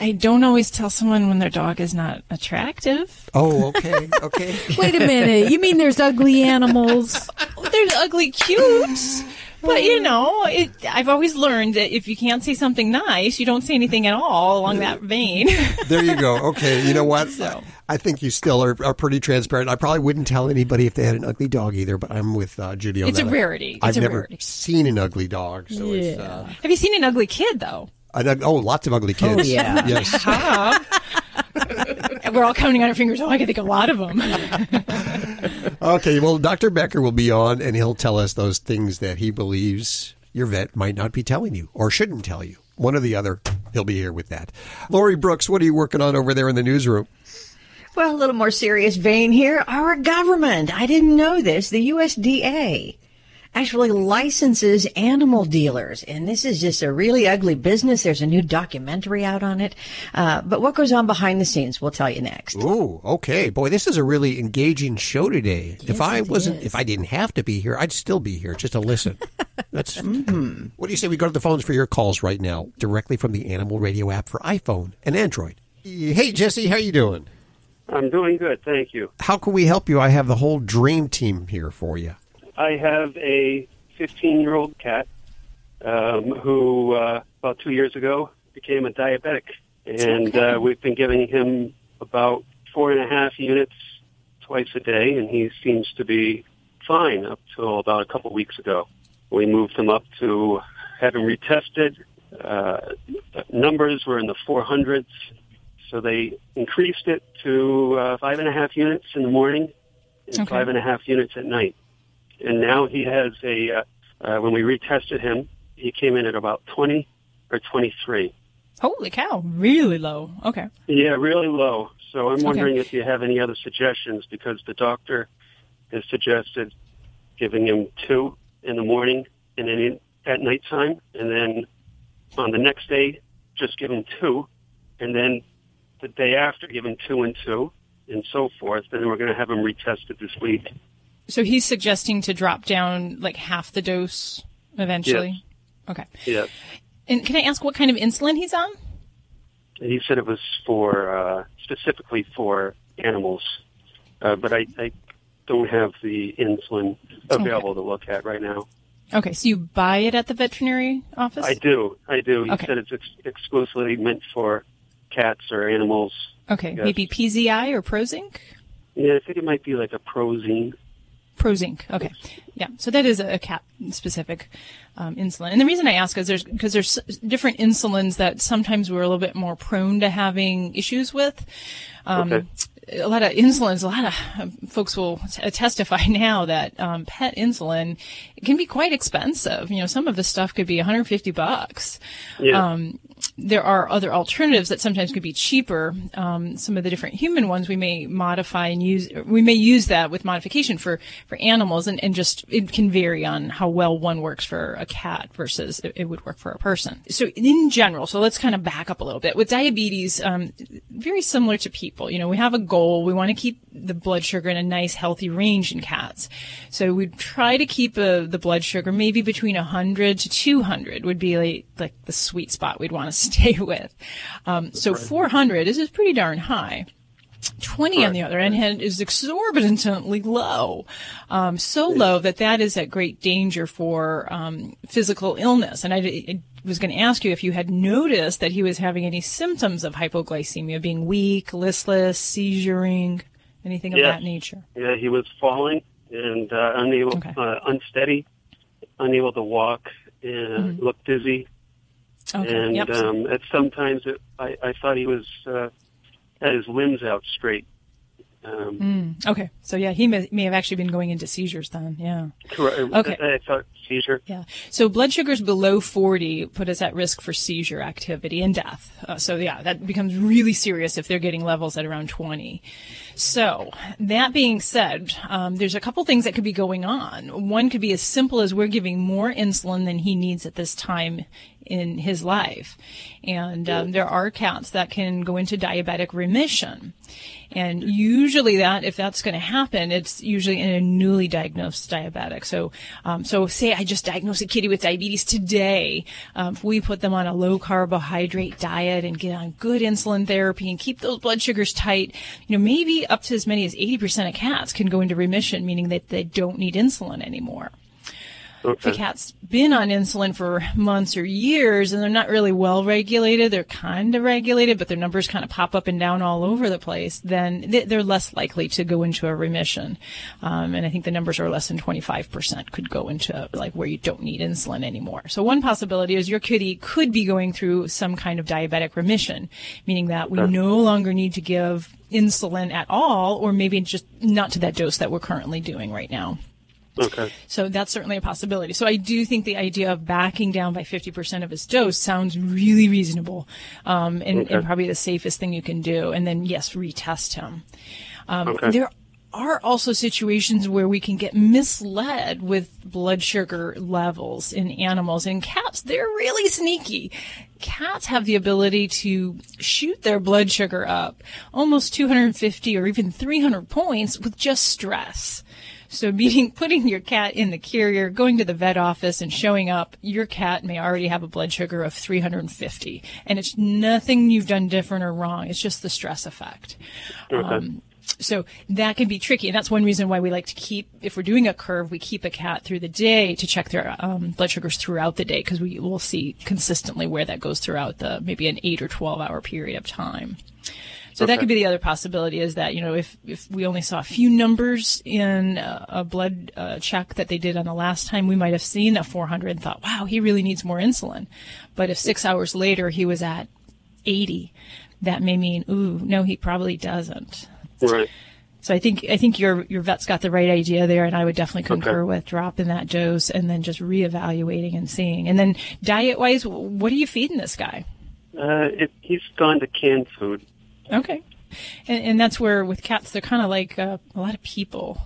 I don't always tell someone when their dog is not attractive. Oh, okay, okay. Wait a minute. You mean there's ugly animals? There's ugly cutes. But, you know, it, I've always learned that if you can't say something nice, you don't say anything at all along that vein. There you go. Okay, you know what? So. I think you still are, are pretty transparent. I probably wouldn't tell anybody if they had an ugly dog either, but I'm with uh, Judy on it's that. It's a rarity. It's I've a never rarity. seen an ugly dog. So yeah. It's, uh... Have you seen an ugly kid, though? Oh, lots of ugly kids. Oh, yeah. Yes. Uh-huh. We're all counting on our fingers. Oh, I can think a lot of them. Okay, well, Doctor Becker will be on, and he'll tell us those things that he believes your vet might not be telling you or shouldn't tell you. One or the other, he'll be here with that. Lori Brooks, what are you working on over there in the newsroom? Well, a little more serious vein here. Our government, I didn't know this, the U S D A. Actually licenses animal dealers. And this is just a really ugly business. There's a new documentary out on it. Uh, but what goes on behind the scenes, we'll tell you next. Ooh, okay. Boy, this is a really engaging show today. Yes, if I wasn't, is. if I didn't have to be here, I'd still be here just to listen. That's, mm-hmm. What do you say? We go to the phones for your calls right now, directly from the Animal Radio app for iPhone and Android. Hey, Jesse, how you doing? I'm doing good. Thank you. How can we help you? I have the whole dream team here for you. I have a fifteen-year-old cat um, who, uh, about two years ago, became a diabetic. And okay. uh, we've been giving him about four and a half units twice a day, and he seems to be fine up till about a couple weeks ago. We moved him up to have him retested. Uh, numbers were in the four hundreds, so they increased it to uh, five and a half units in the morning and okay. five and a half units at night. And now he has a, uh, uh, when we retested him, he came in at about twenty or twenty-three. Holy cow, really low. Okay. Yeah, really low. So I'm wondering okay. if you have any other suggestions, because the doctor has suggested giving him two in the morning and then at nighttime, and then on the next day, just give him two, and then the day after, give him two and two, and so forth. Then we're going to have him retested this week. So he's suggesting to drop down like half the dose eventually? Yes. Okay. Yeah. And can I ask what kind of insulin he's on? He said it was for, uh, specifically for animals, uh, but I, I don't have the insulin available okay. to look at right now. Okay. So you buy it at the veterinary office? I do. I do. He okay. said it's ex- exclusively meant for cats or animals. Okay. Maybe P Z I or Prozinc? Yeah, I think it might be like a Prozine. Prozinc. Okay. Yeah. So that is a cat specific um, insulin. And the reason I ask is there's, because there's different insulins that sometimes we're a little bit more prone to having issues with. Um, okay. A lot of insulins, a lot of folks will t- testify now that um, pet insulin can be quite expensive. You know, some of the stuff could be one hundred fifty bucks. Yeah. Um, there are other alternatives that sometimes could be cheaper. Um, some of the different human ones we may modify and use. We may use that with modification for, for animals, and, and just it can vary on how well one works for a cat versus it, it would work for a person. So in general, so let's kind of back up a little bit. With diabetes, um, very similar to people. You know, we have a goal. We want to keep the blood sugar in a nice, healthy range in cats. So we try to keep a, the blood sugar maybe between one hundred to two hundred would be like, like the sweet spot we'd want to stay with. Um, so right. four hundred is, is pretty darn high. twenty right. on the other right. hand is exorbitantly low, um, so low that that is at great danger for um, physical illness. And I, I was going to ask you if you had noticed that he was having any symptoms of hypoglycemia, being weak, listless, seizuring, anything yes. of that nature. Yeah, he was falling and uh, unable, okay. uh, unsteady, unable to walk, and mm-hmm. looked dizzy. Okay. And yep. um, at sometimes it, I, I thought he was. Uh, Had his limbs out straight. Um, mm, okay, so yeah, he may, may have actually been going into seizures then. Yeah. Correct. Okay. I, I thought seizure. Yeah. So blood sugars below forty put us at risk for seizure activity and death. Uh, so yeah, that becomes really serious if they're getting levels at around twenty. So that being said, um, there's a couple things that could be going on. One could be as simple as we're giving more insulin than he needs at this time in his life. And um, there are cats that can go into diabetic remission. And usually that, if that's going to happen, it's usually in a newly diagnosed diabetic. So, um, so say I just diagnosed a kitty with diabetes today. Um, if we put them on a low carbohydrate diet and get on good insulin therapy and keep those blood sugars tight, you know, maybe up to as many as eighty percent of cats can go into remission, meaning that they don't need insulin anymore. Okay. If a cat's been on insulin for months or years and they're not really well regulated, they're kind of regulated, but their numbers kind of pop up and down all over the place, then they're less likely to go into a remission. Um, and I think the numbers are less than twenty-five percent could go into like where you don't need insulin anymore. So one possibility is your kitty could be going through some kind of diabetic remission, meaning that we okay. no longer need to give insulin at all, or maybe just not to that dose that we're currently doing right now. Okay. So that's certainly a possibility. So I do think the idea of backing down by fifty percent of his dose sounds really reasonable, um, and, okay. and probably the safest thing you can do. And then, yes, retest him. Um, okay. There are also situations where we can get misled with blood sugar levels in animals. In cats, they're really sneaky. Cats have the ability to shoot their blood sugar up almost two hundred fifty or even three hundred points with just stress. So meaning putting your cat in the carrier, going to the vet office and showing up, your cat may already have a blood sugar of three hundred fifty. And it's nothing you've done different or wrong. It's just the stress effect. Okay. Um, so that can be tricky. And that's one reason why we like to keep, if we're doing a curve, we keep a cat through the day to check their um, blood sugars throughout the day, because we will see consistently where that goes throughout the maybe an eight or twelve hour period of time. So okay. that could be the other possibility, is that, you know, if, if we only saw a few numbers in a, a blood uh, check that they did on the last time, we might have seen a four hundred and thought, wow, he really needs more insulin. But if six hours later he was at eighty, that may mean, ooh, no, he probably doesn't. Right. So I think I think your your vet's got the right idea there, and I would definitely concur okay. with dropping that dose and then just reevaluating and seeing. And then diet-wise, what are you feeding this guy? Uh, it, he's gone to canned food. Okay. And, and that's where with cats, they're kind of like uh, a lot of people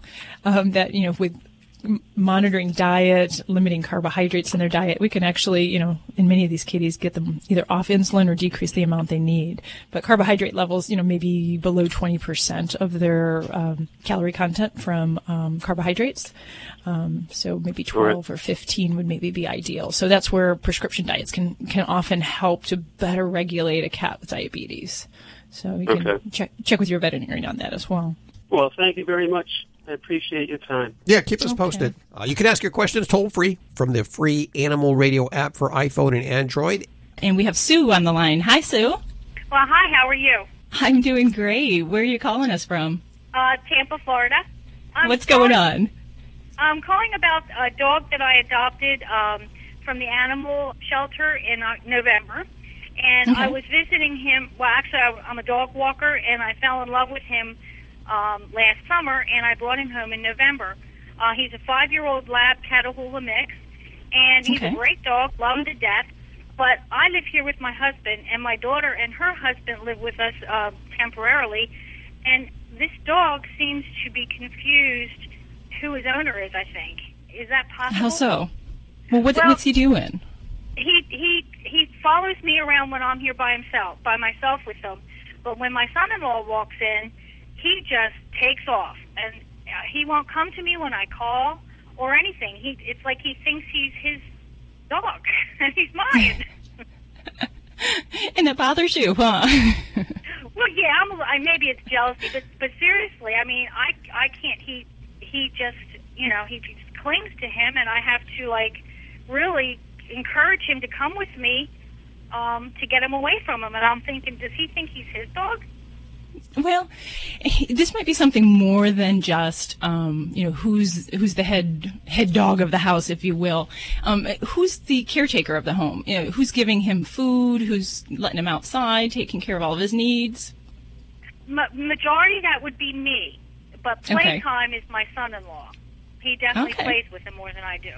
um, that, you know, with m- monitoring diet, limiting carbohydrates in their diet, we can actually, you know, in many of these kitties, get them either off insulin or decrease the amount they need. But carbohydrate levels, you know, maybe below twenty percent of their um, calorie content from um, carbohydrates. Um, so maybe twelve or fifteen would maybe be ideal. So that's where prescription diets can, can often help to better regulate a cat with diabetes. So you can okay. check, check with your veterinarian on that as well. Well, thank you very much. I appreciate your time. Yeah, keep us okay. posted. Uh, you can ask your questions toll-free from the free Animal Radio app for iPhone and Android. And we have Sue on the line. Hi, Sue. Well, hi. How are you? I'm doing great. Where are you calling us from? Uh, Tampa, Florida. I'm What's sorry. going on? I'm calling about a dog that I adopted um, from the animal shelter in uh, November. And okay. I was visiting him. Well, actually, I, I'm a dog walker, and I fell in love with him um, last summer, and I brought him home in November. Uh, he's a five-year-old lab Catahoula mix, and he's okay. a great dog, love him to death. But I live here with my husband, and my daughter and her husband live with us uh, temporarily. And this dog seems to be confused who his owner is, I think. Is that possible? How so? Well, what, well, what's he doing? He he he follows me around when I'm here by himself, by myself with him. But when my son-in-law walks in, he just takes off, and he won't come to me when I call or anything. He it's like he thinks he's his dog and he's mine. And that bothers you, huh? Well, yeah, I'm, I, maybe it's jealousy, but but seriously, I mean, I I can't. He he just you know he just clings to him, and I have to like really encourage him to come with me um, to get him away from him. And I'm thinking, does he think he's his dog? Well, this might be something more than just, um, you know, who's who's the head head dog of the house, if you will. Um, who's the caretaker of the home? You know, who's giving him food? Who's letting him outside, taking care of all of his needs? Ma- majority, that would be me. But playtime okay. is my son-in-law. He definitely okay. plays with him more than I do.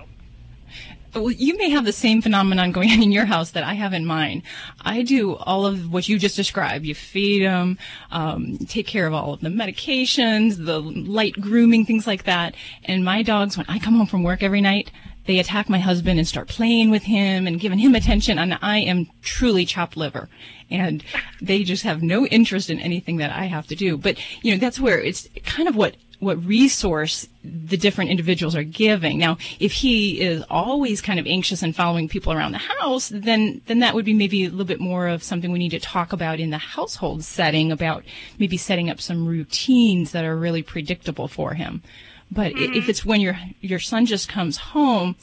Well, you may have the same phenomenon going on in your house that I have in mine. I do all of what you just described. You feed them, um, take care of all of the medications, the light grooming, things like that. And my dogs, when I come home from work every night, they attack my husband and start playing with him and giving him attention. And I am truly chopped liver. And they just have no interest in anything that I have to do. But, you know, that's where it's kind of what what resource the different individuals are giving. Now, if he is always kind of anxious and following people around the house, then then that would be maybe a little bit more of something we need to talk about in the household setting, about maybe setting up some routines that are really predictable for him. But mm-hmm. if it's when your your son just comes home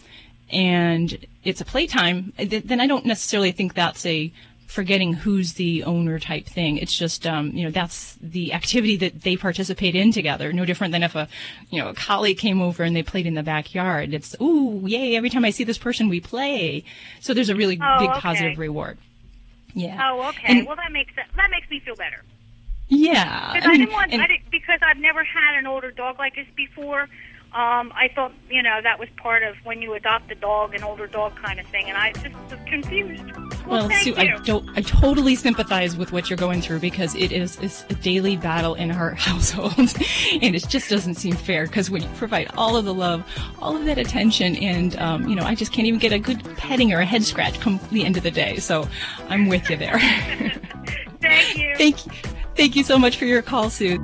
and it's a playtime, then I don't necessarily think that's a forgetting who's the owner type thing. It's just, um, you know, that's the activity that they participate in together. No different than if a, you know, a colleague came over and they played in the backyard. It's, ooh, yay, every time I see this person, we play. So there's a really oh, big okay. positive reward. Yeah. Oh, okay. And, well, that makes that makes me feel better. Yeah. Because I, mean, I didn't want, and, I didn't, because I've never had an older dog like this before. Um, I thought, you know, that was part of when you adopt a dog, an older dog kind of thing, and I just was confused. Well, well Sue, I, don't, I totally sympathize with what you're going through, because it is it's a daily battle in our household, and it just doesn't seem fair, because when you provide all of the love, all of that attention, and, um, you know, I just can't even get a good petting or a head scratch come the end of the day, so I'm with you there. Thank you. Thank you. Thank you so much for your call, Sue.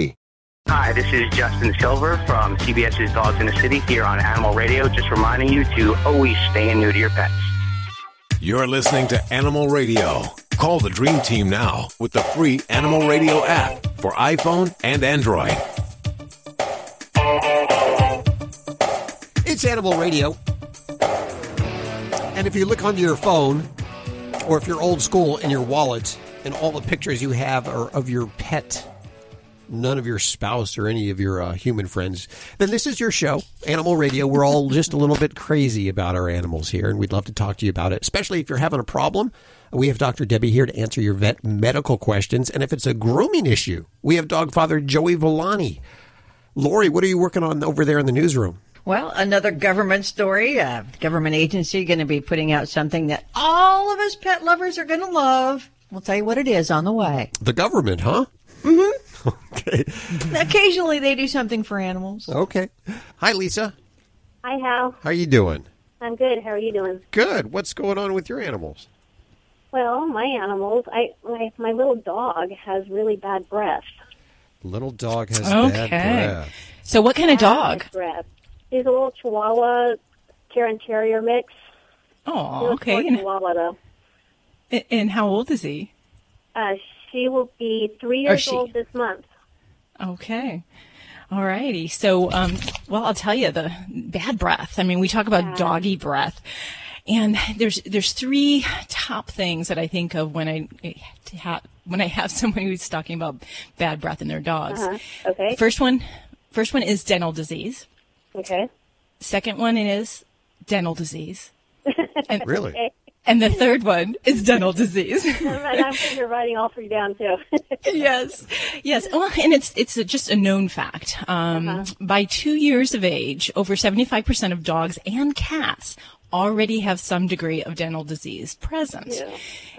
Hi, this is Justin Silver from CBS's Dogs in the City here on Animal Radio, just reminding you to always stay new to your pets. You're listening to Animal Radio. Call the Dream Team now with the free Animal Radio app for iPhone and Android. It's Animal Radio. And if you look onto your phone, or if you're old school in your wallet, and all the pictures you have are of your pet, none of your spouse or any of your uh, human friends, then this is your show, Animal Radio. We're all just a little bit crazy about our animals here, and we'd love to talk to you about it, especially if you're having a problem We have Doctor Debbie here to answer your vet medical questions. And if it's a grooming issue, we have dog father Joey Vellani. Lori, what are you working on over there in the newsroom? Well, another government story, uh, government agency going to be putting out something that all of us pet lovers are going to love. We'll tell you what it is on the way. The government, huh? Mm-hmm. Okay. Occasionally they do something for animals. Okay. Hi, Lisa. Hi, Hal. How are you doing? I'm good. How are you doing? Good. What's going on with your animals? Well, my animals, I my, my little dog has really bad breath. Little dog has okay. bad breath. So what kind of dog? Breath. He's a little Chihuahua, Karen Terrier mix. Oh, okay. Chihuahua, though. And, and how old is he? Uh, she will be three years old this month. Okay. All righty. So, um, well, I'll tell you, the bad breath. I mean, we talk about yeah. doggy breath. And there's there's three top things that I think of when I have, when I have someone who's talking about bad breath in their dogs. Uh-huh. Okay. First one, first one is dental disease. Okay. Second one is dental disease. And, really? And the third one is dental disease. I'm sure you're writing all three down too. Yes, yes. Well, and it's it's a, just a known fact. Um, uh-huh. By two years of age, over seventy-five percent of dogs and cats already have some degree of dental disease present. Yeah,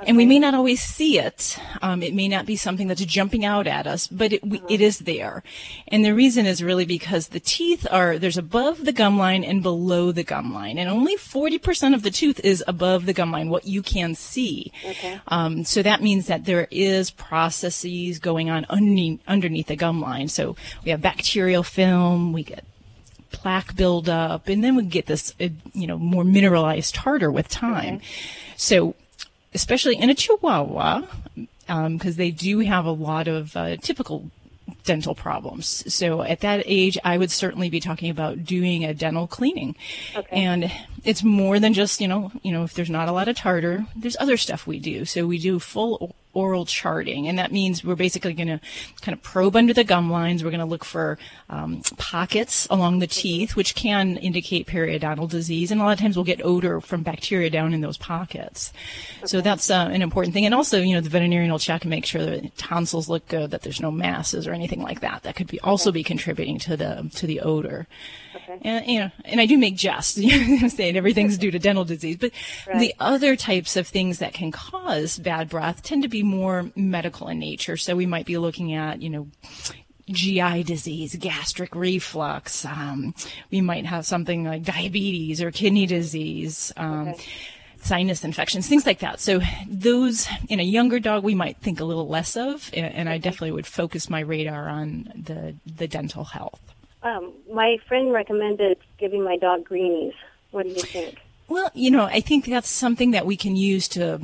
and we may not always see it. Um, it may not be something that's jumping out at us, but it, mm-hmm. it is there. And the reason is really because the teeth are, there's above the gum line and below the gum line. And only forty percent of the tooth is above the gum line, what you can see. Okay. Um, so that means that there is processes going on underneath, underneath the gum line. So we have bacterial film, we get plaque buildup, and then we get this, you know, more mineralized tartar with time. Okay. So, especially in a Chihuahua, um, because they do have a lot of uh, typical dental problems. So, at that age, I would certainly be talking about doing a dental cleaning. Okay. And it's more than just, you know, you know, if there's not a lot of tartar, there's other stuff we do. So we do full oral charting, and that means we're basically going to kind of probe under the gum lines. We're going to look for um, pockets along the teeth, which can indicate periodontal disease, and a lot of times we'll get odor from bacteria down in those pockets. Okay. So that's uh, an important thing. And also, you know, the veterinarian will check and make sure that the tonsils look good, that there's no masses or anything like that. That could be also okay. be contributing to the to the odor. Okay. And, you know, and I do make jests saying everything's due to dental disease, but right. the other types of things that can cause bad breath tend to be more medical in nature. So we might be looking at, you know, G I disease, gastric reflux. Um, we might have something like diabetes or kidney disease, um, okay. sinus infections, things like that. So those in a younger dog, we might think a little less of, and, and I definitely would focus my radar on the, the dental health. Um, my friend recommended giving my dog greenies. What do you think? Well, you know, I think that's something that we can use to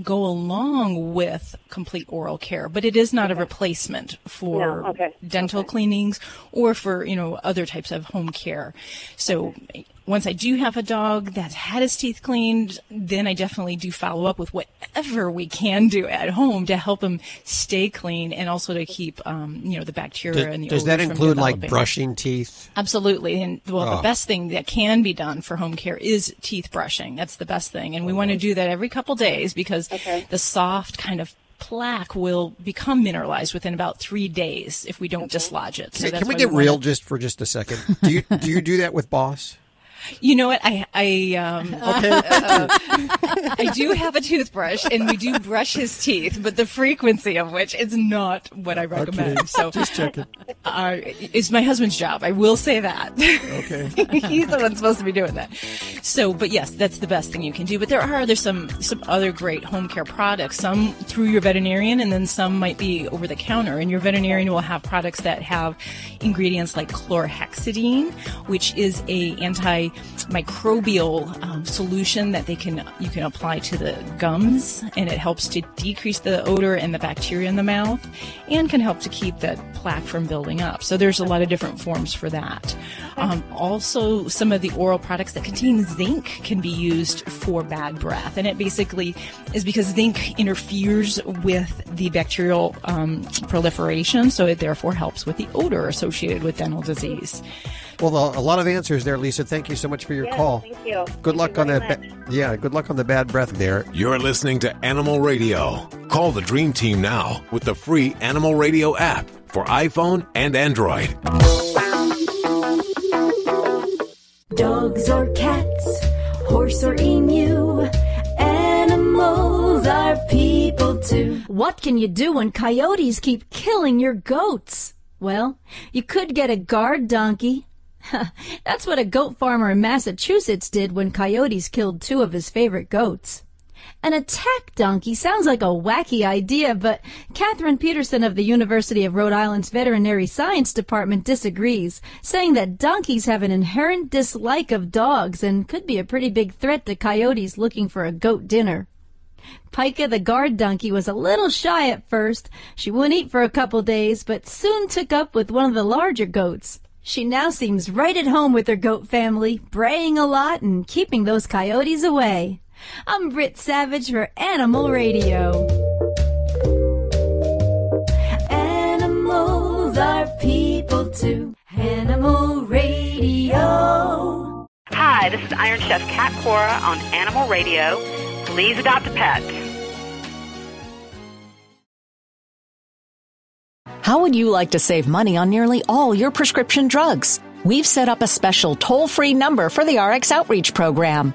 go along with complete oral care, but it is not okay. a replacement for no. okay. dental okay. cleanings or for, you know, other types of home care. So okay. once I do have a dog that's had his teeth cleaned, then I definitely do follow up with whatever we can do at home to help him stay clean and also to keep, um, you know, the bacteria does, and the odor. Does that include from like brushing teeth? Absolutely. And well, oh. the best thing that can be done for home care is teeth brushing. That's the best thing. And we want to do that every couple days because okay. the soft kind of plaque will become mineralized within about three days if we don't okay. dislodge it. So hey, that's can we get we real to... just for just a second? Do you do, you do that with Boss? You know what? I I, um, okay. uh, I do have a toothbrush, and we do brush his teeth, but the frequency of which is not what I recommend. Okay. So just checking. Uh, it's my husband's job. I will say that. Okay. He's the one supposed to be doing that. So, but yes, that's the best thing you can do. But there are there's some some other great home care products. Some through your veterinarian, and then some might be over the counter. And your veterinarian will have products that have ingredients like chlorhexidine, which is a anti microbial um, solution that they can you can apply to the gums, and it helps to decrease the odor and the bacteria in the mouth and can help to keep that plaque from building up. So there's a lot of different forms for that. Um, also, some of the oral products that contain zinc can be used for bad breath, and it basically is because zinc interferes with the bacterial um, proliferation, so it therefore helps with the odor associated with dental disease. Well, a lot of answers there, Lisa. Thank you so much for your yes, call. Thank you. Good thank luck you on that. Ba- yeah, good luck on the bad breath there. You're listening to Animal Radio. Call the Dream Team now with the free Animal Radio app for iPhone and Android. Dogs or cats, horse or emu, animals are people too. What can you do when coyotes keep killing your goats? Well, you could get a guard donkey. That's what a goat farmer in Massachusetts did when coyotes killed two of his favorite goats. An attack donkey sounds like a wacky idea, but Catherine Peterson of the University of Rhode Island's Veterinary Science Department disagrees, saying that donkeys have an inherent dislike of dogs and could be a pretty big threat to coyotes looking for a goat dinner. Pika the guard donkey was a little shy at first. She wouldn't eat for a couple days, but soon took up with one of the larger goats. She now seems right at home with her goat family, braying a lot and keeping those coyotes away. I'm Britt Savage for Animal Radio. Animals are people too. Animal Radio. Hi, this is Iron Chef Cat Cora on Animal Radio. Please adopt a pet. How would you like to save money on nearly all your prescription drugs? We've set up a special toll-free number for the R X Outreach Program.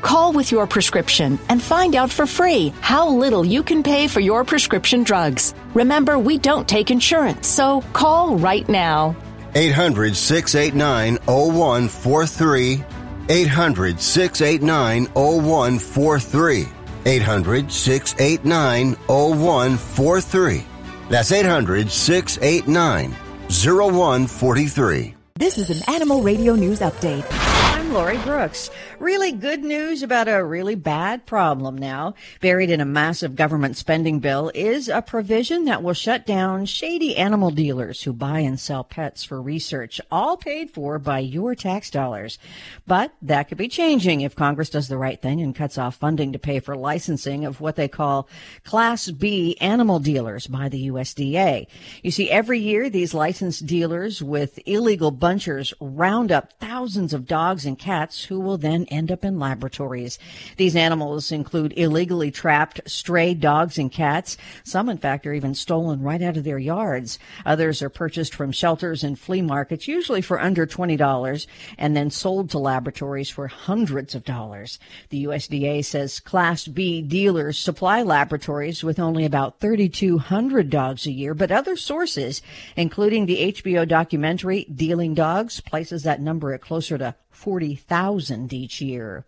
Call with your prescription and find out for free how little you can pay for your prescription drugs. Remember, we don't take insurance, so call right now. eight hundred, six eight nine, zero one four three. eight hundred, six eight nine, zero one four three. eight hundred, six eight nine, zero one four three. That's eight hundred, six eight nine, zero one four three. This is an Animal Radio News Update. I'm Lori Brooks. Really good news about a really bad problem now. Buried in a massive government spending bill is a provision that will shut down shady animal dealers who buy and sell pets for research, all paid for by your tax dollars. But that could be changing if Congress does the right thing and cuts off funding to pay for licensing of what they call Class B animal dealers by the U S D A. You see, every year these licensed dealers with illegal bunchers round up thousands of dogs and cats who will then end up in laboratories. These animals include illegally trapped stray dogs and cats. Some, in fact, are even stolen right out of their yards. Others are purchased from shelters and flea markets, usually for under twenty dollars, and then sold to laboratories for hundreds of dollars. The U S D A says Class B dealers supply laboratories with only about three thousand two hundred dogs a year, but other sources, including the H B O documentary Dealing Dogs, places that number at closer to forty thousand each year.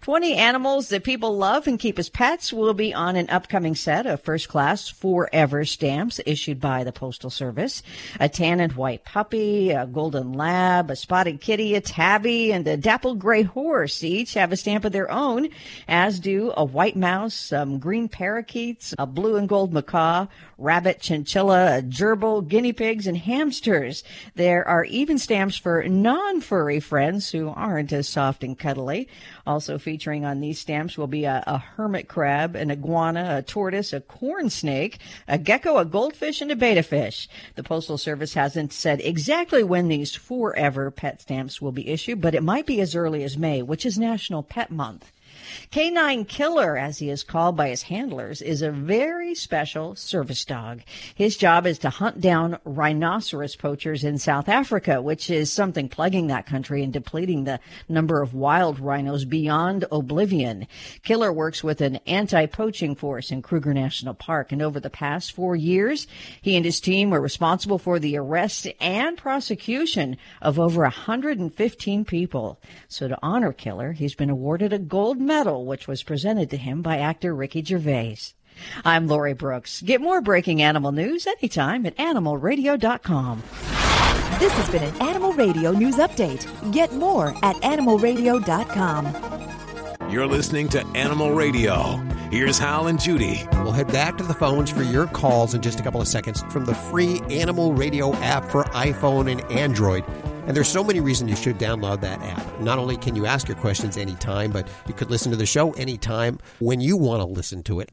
twenty animals that people love and keep as pets will be on an upcoming set of first-class forever stamps issued by the Postal Service. A tan and white puppy, a golden lab, a spotted kitty, a tabby, and a dappled gray horse each have a stamp of their own, as do a white mouse, some green parakeets, a blue and gold macaw, rabbit, chinchilla, a gerbil, guinea pigs, and hamsters. There are even stamps for non-furry friends who aren't as soft and cuddly. Also featuring on these stamps will be a, a hermit crab, an iguana, a tortoise, a corn snake, a gecko, a goldfish, and a betta fish. The Postal Service hasn't said exactly when these forever pet stamps will be issued, but it might be as early as May, which is National Pet Month. Canine Killer, as he is called by his handlers, is a very special service dog. His job is to hunt down rhinoceros poachers in South Africa, which is something plaguing that country and depleting the number of wild rhinos beyond oblivion. Killer works with an anti-poaching force in Kruger National Park, and over the past four years, he and his team were responsible for the arrest and prosecution of over one hundred fifteen people. So to honor Killer, he's been awarded a gold medal, which was presented to him by actor Ricky Gervais. I'm Lori Brooks. Get more breaking animal news anytime at animal radio dot com. This has been an Animal Radio News Update. Get more at animal radio dot com. You're listening to Animal Radio. Here's Hal and Judy. We'll head back to the phones for your calls in just a couple of seconds from the free Animal Radio app for iPhone and Android. And there's so many reasons you should download that app. Not only can you ask your questions anytime, but you could listen to the show anytime when you want to listen to it.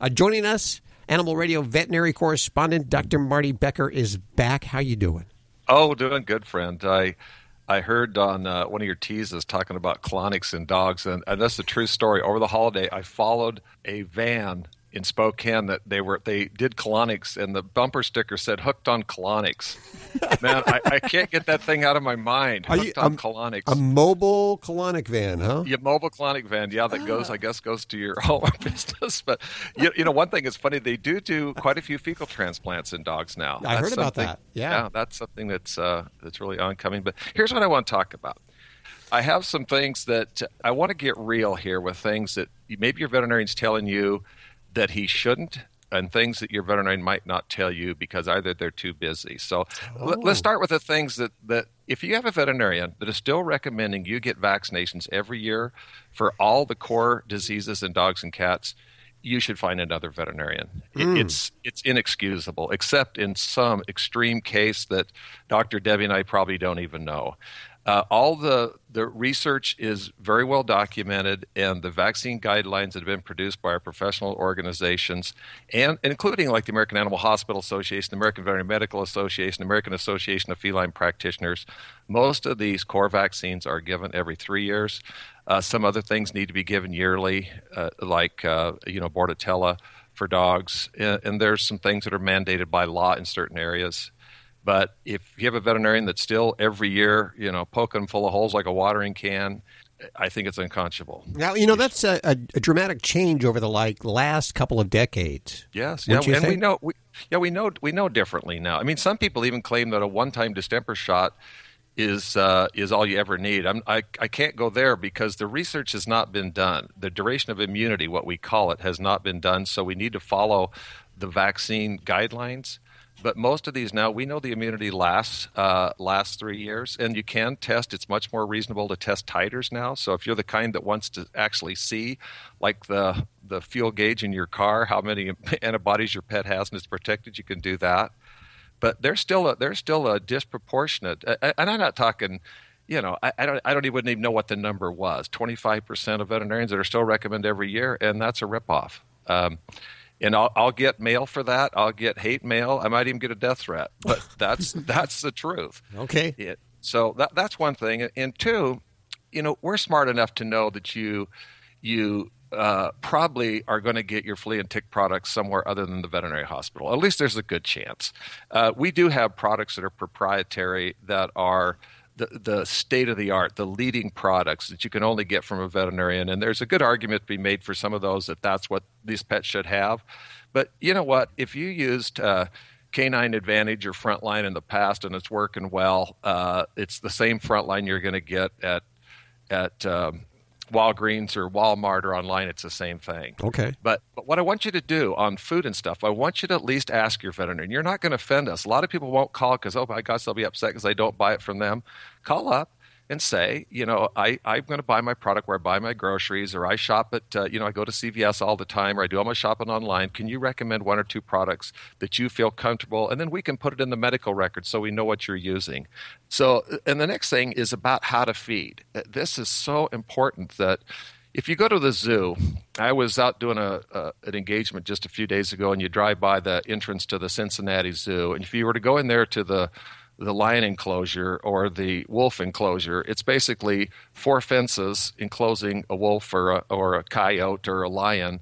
Uh, joining us, Animal Radio veterinary correspondent Doctor Marty Becker is back. How you doing? Oh, doing good, friend. I I heard on uh, one of your teases talking about colonics in dogs, and, and that's a true story. Over the holiday, I followed a van in Spokane that they were they did colonics, and the bumper sticker said "hooked on colonics." Man, I, I can't get that thing out of my mind. Hooked you, on a, colonics. A mobile colonic van, huh? Yeah, mobile colonic van. Yeah, that ah. goes, I guess, goes to your home or business. But you, you know, one thing is funny. They do do quite a few fecal transplants in dogs now. I that's heard about that. Yeah. yeah, that's something that's uh, that's really oncoming. But here's what I want to talk about. I have some things that I want to get real here with things that maybe your veterinarian's telling you that he shouldn't, and things that your veterinarian might not tell you because either they're too busy. So oh. let's start with the things that, that if you have a veterinarian that is still recommending you get vaccinations every year for all the core diseases in dogs and cats, you should find another veterinarian. Mm. It, it's it's inexcusable, except in some extreme case that Doctor Debbie and I probably don't even know. Uh, all the, the research is very well documented, and the vaccine guidelines that have been produced by our professional organizations, and including like the American Animal Hospital Association, the American Veterinary Medical Association, the American Association of Feline Practitioners, most of these core vaccines are given every three years. Uh, some other things need to be given yearly, uh, like uh, you know Bordetella for dogs, and, and there's some things that are mandated by law in certain areas. But if you have a veterinarian that's still every year, you know, poking full of holes like a watering can, I think it's unconscionable. Now, you know, that's a, a dramatic change over the like last couple of decades. Yes, yeah, and think? we know, we, yeah, we know, we know differently now. I mean, some people even claim that a one-time distemper shot is uh, is all you ever need. I'm, I I can't go there because the research has not been done. The duration of immunity, what we call it, has not been done. So we need to follow the vaccine guidelines. But most of these now, we know the immunity lasts uh, lasts three years, and you can test. It's much more reasonable to test titers now. So if you're the kind that wants to actually see, like the the fuel gauge in your car, how many antibodies your pet has and is protected, you can do that. But there's still a, there's still a disproportionate, and I'm not talking, you know, I, I don't I don't even, even know what the number was. twenty-five percent of veterinarians that are still recommend every year, and that's a ripoff. Um, And I'll, I'll get mail for that. I'll get hate mail. I might even get a death threat. But that's that's the truth. Okay. It, so that, that's one thing. And two, you know, we're smart enough to know that you you uh, probably are going to get your flea and tick products somewhere other than the veterinary hospital. At least there's a good chance. Uh, we do have products that are proprietary that are the, the state-of-the-art, the leading products that you can only get from a veterinarian. And there's a good argument to be made for some of those that that's what these pets should have. But you know what? If you used uh, Canine Advantage or Frontline in the past and it's working well, uh, it's the same Frontline you're going to get at at um, Walgreens or Walmart or online. It's the same thing. Okay. But, but what I want you to do on food and stuff, I want you to at least ask your veterinarian. You're not going to offend us. A lot of people won't call because, oh, my gosh, they'll be upset because I don't buy it from them. Call up and say, you know, I, I'm going to buy my product where I buy my groceries, or I shop at, uh, you know, I go to C V S all the time, or I do all my shopping online. Can you recommend one or two products that you feel comfortable? And then we can put it in the medical record so we know what you're using. So, and the next thing is about how to feed. This is so important that if you go to the zoo, I was out doing a, a an engagement just a few days ago, and you drive by the entrance to the Cincinnati Zoo. And if you were to go in there to the the lion enclosure or the wolf enclosure, it's basically four fences enclosing a wolf or a, or a coyote or a lion.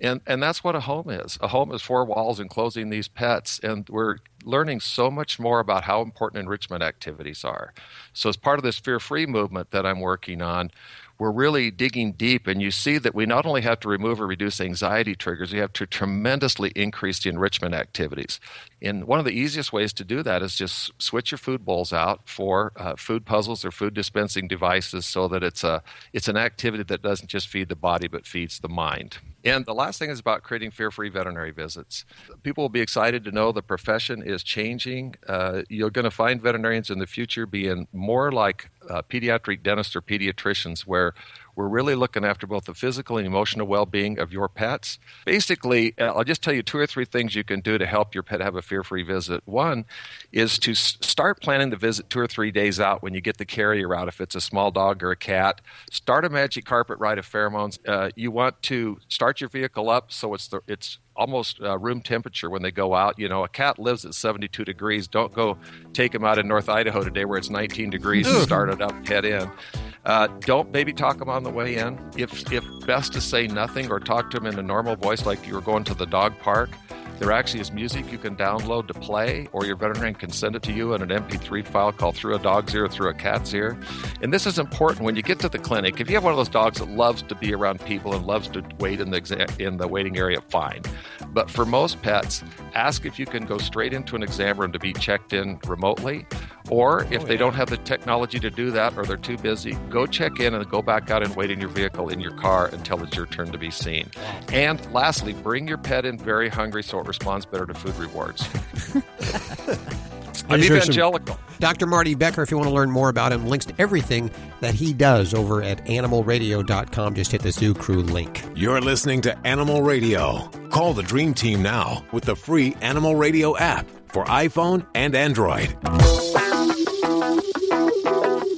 And and that's what a home is. A home is four walls enclosing these pets. And we're learning so much more about how important enrichment activities are. So as part of this fear-free movement that I'm working on, we're really digging deep, and you see that we not only have to remove or reduce anxiety triggers, we have to tremendously increase the enrichment activities. And one of the easiest ways to do that is just switch your food bowls out for uh, food puzzles or food dispensing devices so that it's a it's an activity that doesn't just feed the body but feeds the mind. And the last thing is about creating fear-free veterinary visits. People will be excited to know the profession is changing. Uh, you're going to find veterinarians in the future being more like uh, pediatric dentists or pediatricians, where we're really looking after both the physical and emotional well-being of your pets. Basically, I'll just tell you two or three things you can do to help your pet have a fear-free visit. One is to start planning the visit two or three days out when you get the carrier out, if it's a small dog or a cat. Start a magic carpet ride of pheromones. Uh, you want to start your vehicle up so it's the, it's almost uh, room temperature when they go out. You know, a cat lives at seventy-two degrees. Don't go take them out in North Idaho today where it's nineteen degrees and start it up, head in. Uh, don't baby talk them on the way in. If if best to say nothing or talk to them in a normal voice like you were going to the dog park. There actually is music you can download to play, or your veterinarian can send it to you in an M P three file called Through a Dog's Ear, Through a Cat's Ear. And this is important when you get to the clinic. If you have one of those dogs that loves to be around people and loves to wait in the exa- in the waiting area, fine. But for most pets, ask if you can go straight into an exam room to be checked in remotely. Or if oh, they yeah. don't have the technology to do that or they're too busy, go check in and go back out and wait in your vehicle, in your car, until it's your turn to be seen. And lastly, bring your pet in very hungry so it responds better to food rewards. I'm evangelical. Doctor Marty Becker, if you want to learn more about him, links to everything that he does over at animal radio dot com. Just hit the Zoo Crew link. You're listening to Animal Radio. Call the Dream Team now with the free Animal Radio app for iPhone and Android.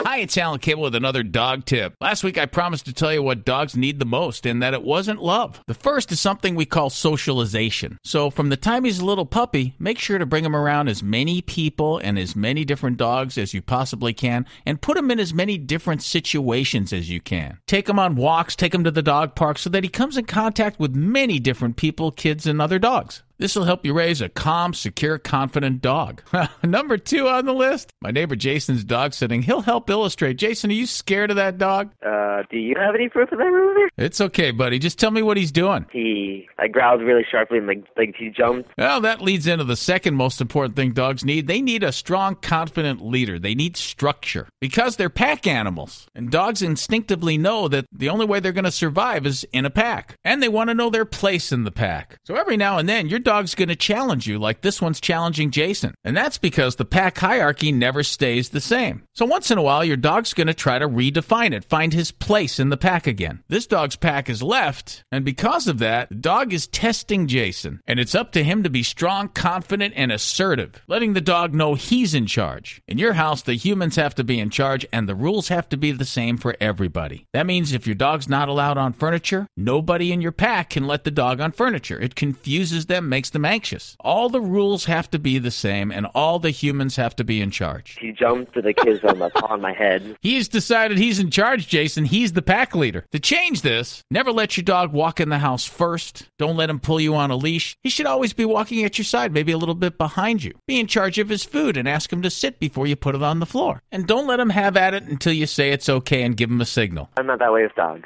Hi, it's Alan Cable with another dog tip. Last week, I promised to tell you what dogs need the most and that it wasn't love. The first is something we call socialization. So from the time he's a little puppy, make sure to bring him around as many people and as many different dogs as you possibly can, and put him in as many different situations as you can. Take him on walks, take him to the dog park so that he comes in contact with many different people, kids, and other dogs. This will help you raise a calm, secure, confident dog. Number two on the list, my neighbor Jason's dog sitting. He'll help illustrate. Jason, are you scared of that dog? Uh, do you have any proof of that, Ruby? It's okay, buddy. Just tell me what he's doing. He, I growled really sharply and like, like he jumped. Well, that leads into the second most important thing dogs need. They need a strong, confident leader. They need structure because they're pack animals. And dogs instinctively know that the only way they're going to survive is in a pack. And they want to know their place in the pack. So every now and then, you're dog's going to challenge you like this one's challenging Jason. And that's because the pack hierarchy never stays the same. So once in a while, your dog's going to try to redefine it, find his place in the pack again. This dog's pack is left, and because of that, the dog is testing Jason. And it's up to him to be strong, confident, and assertive, letting the dog know he's in charge. In your house, the humans have to be in charge, and the rules have to be the same for everybody. That means if your dog's not allowed on furniture, nobody in your pack can let the dog on furniture. It confuses them, makes them anxious. All the rules have to be the same, and all the humans have to be in charge. He jumped to the kids on, the, on my head. He's decided he's in charge, Jason. He's the pack leader. To change this, never let your dog walk in the house first. Don't let him pull you on a leash. He should always be walking at your side, maybe a little bit behind you. Be in charge of his food and ask him to sit before you put it on the floor. And don't let him have at it until you say it's okay and give him a signal. I'm not that way with dogs.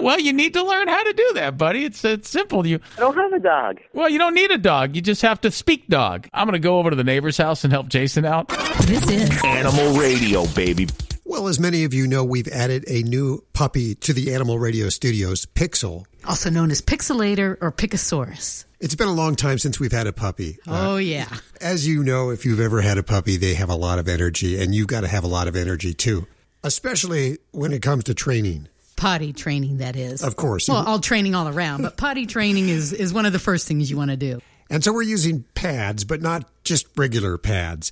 Well, you need to learn how to do that, buddy. It's, it's simple. You I don't have a dog. Well, you don't need a dog. You just have to speak dog. I'm going to go over to the neighbor's house and help Jason out. This is Animal Radio, baby. Well, as many of you know, we've added a new puppy to the Animal Radio Studios, Pixel. Also known as Pixelator or Picasaurus. It's been a long time since we've had a puppy. Oh, uh, yeah. As you know, if you've ever had a puppy, they have a lot of energy, and you've got to have a lot of energy, too. Especially when it comes to training. Potty training, that is. Of course. Well, all training all around, but potty training is, is one of the first things you want to do. And so we're using pads, but not just regular pads.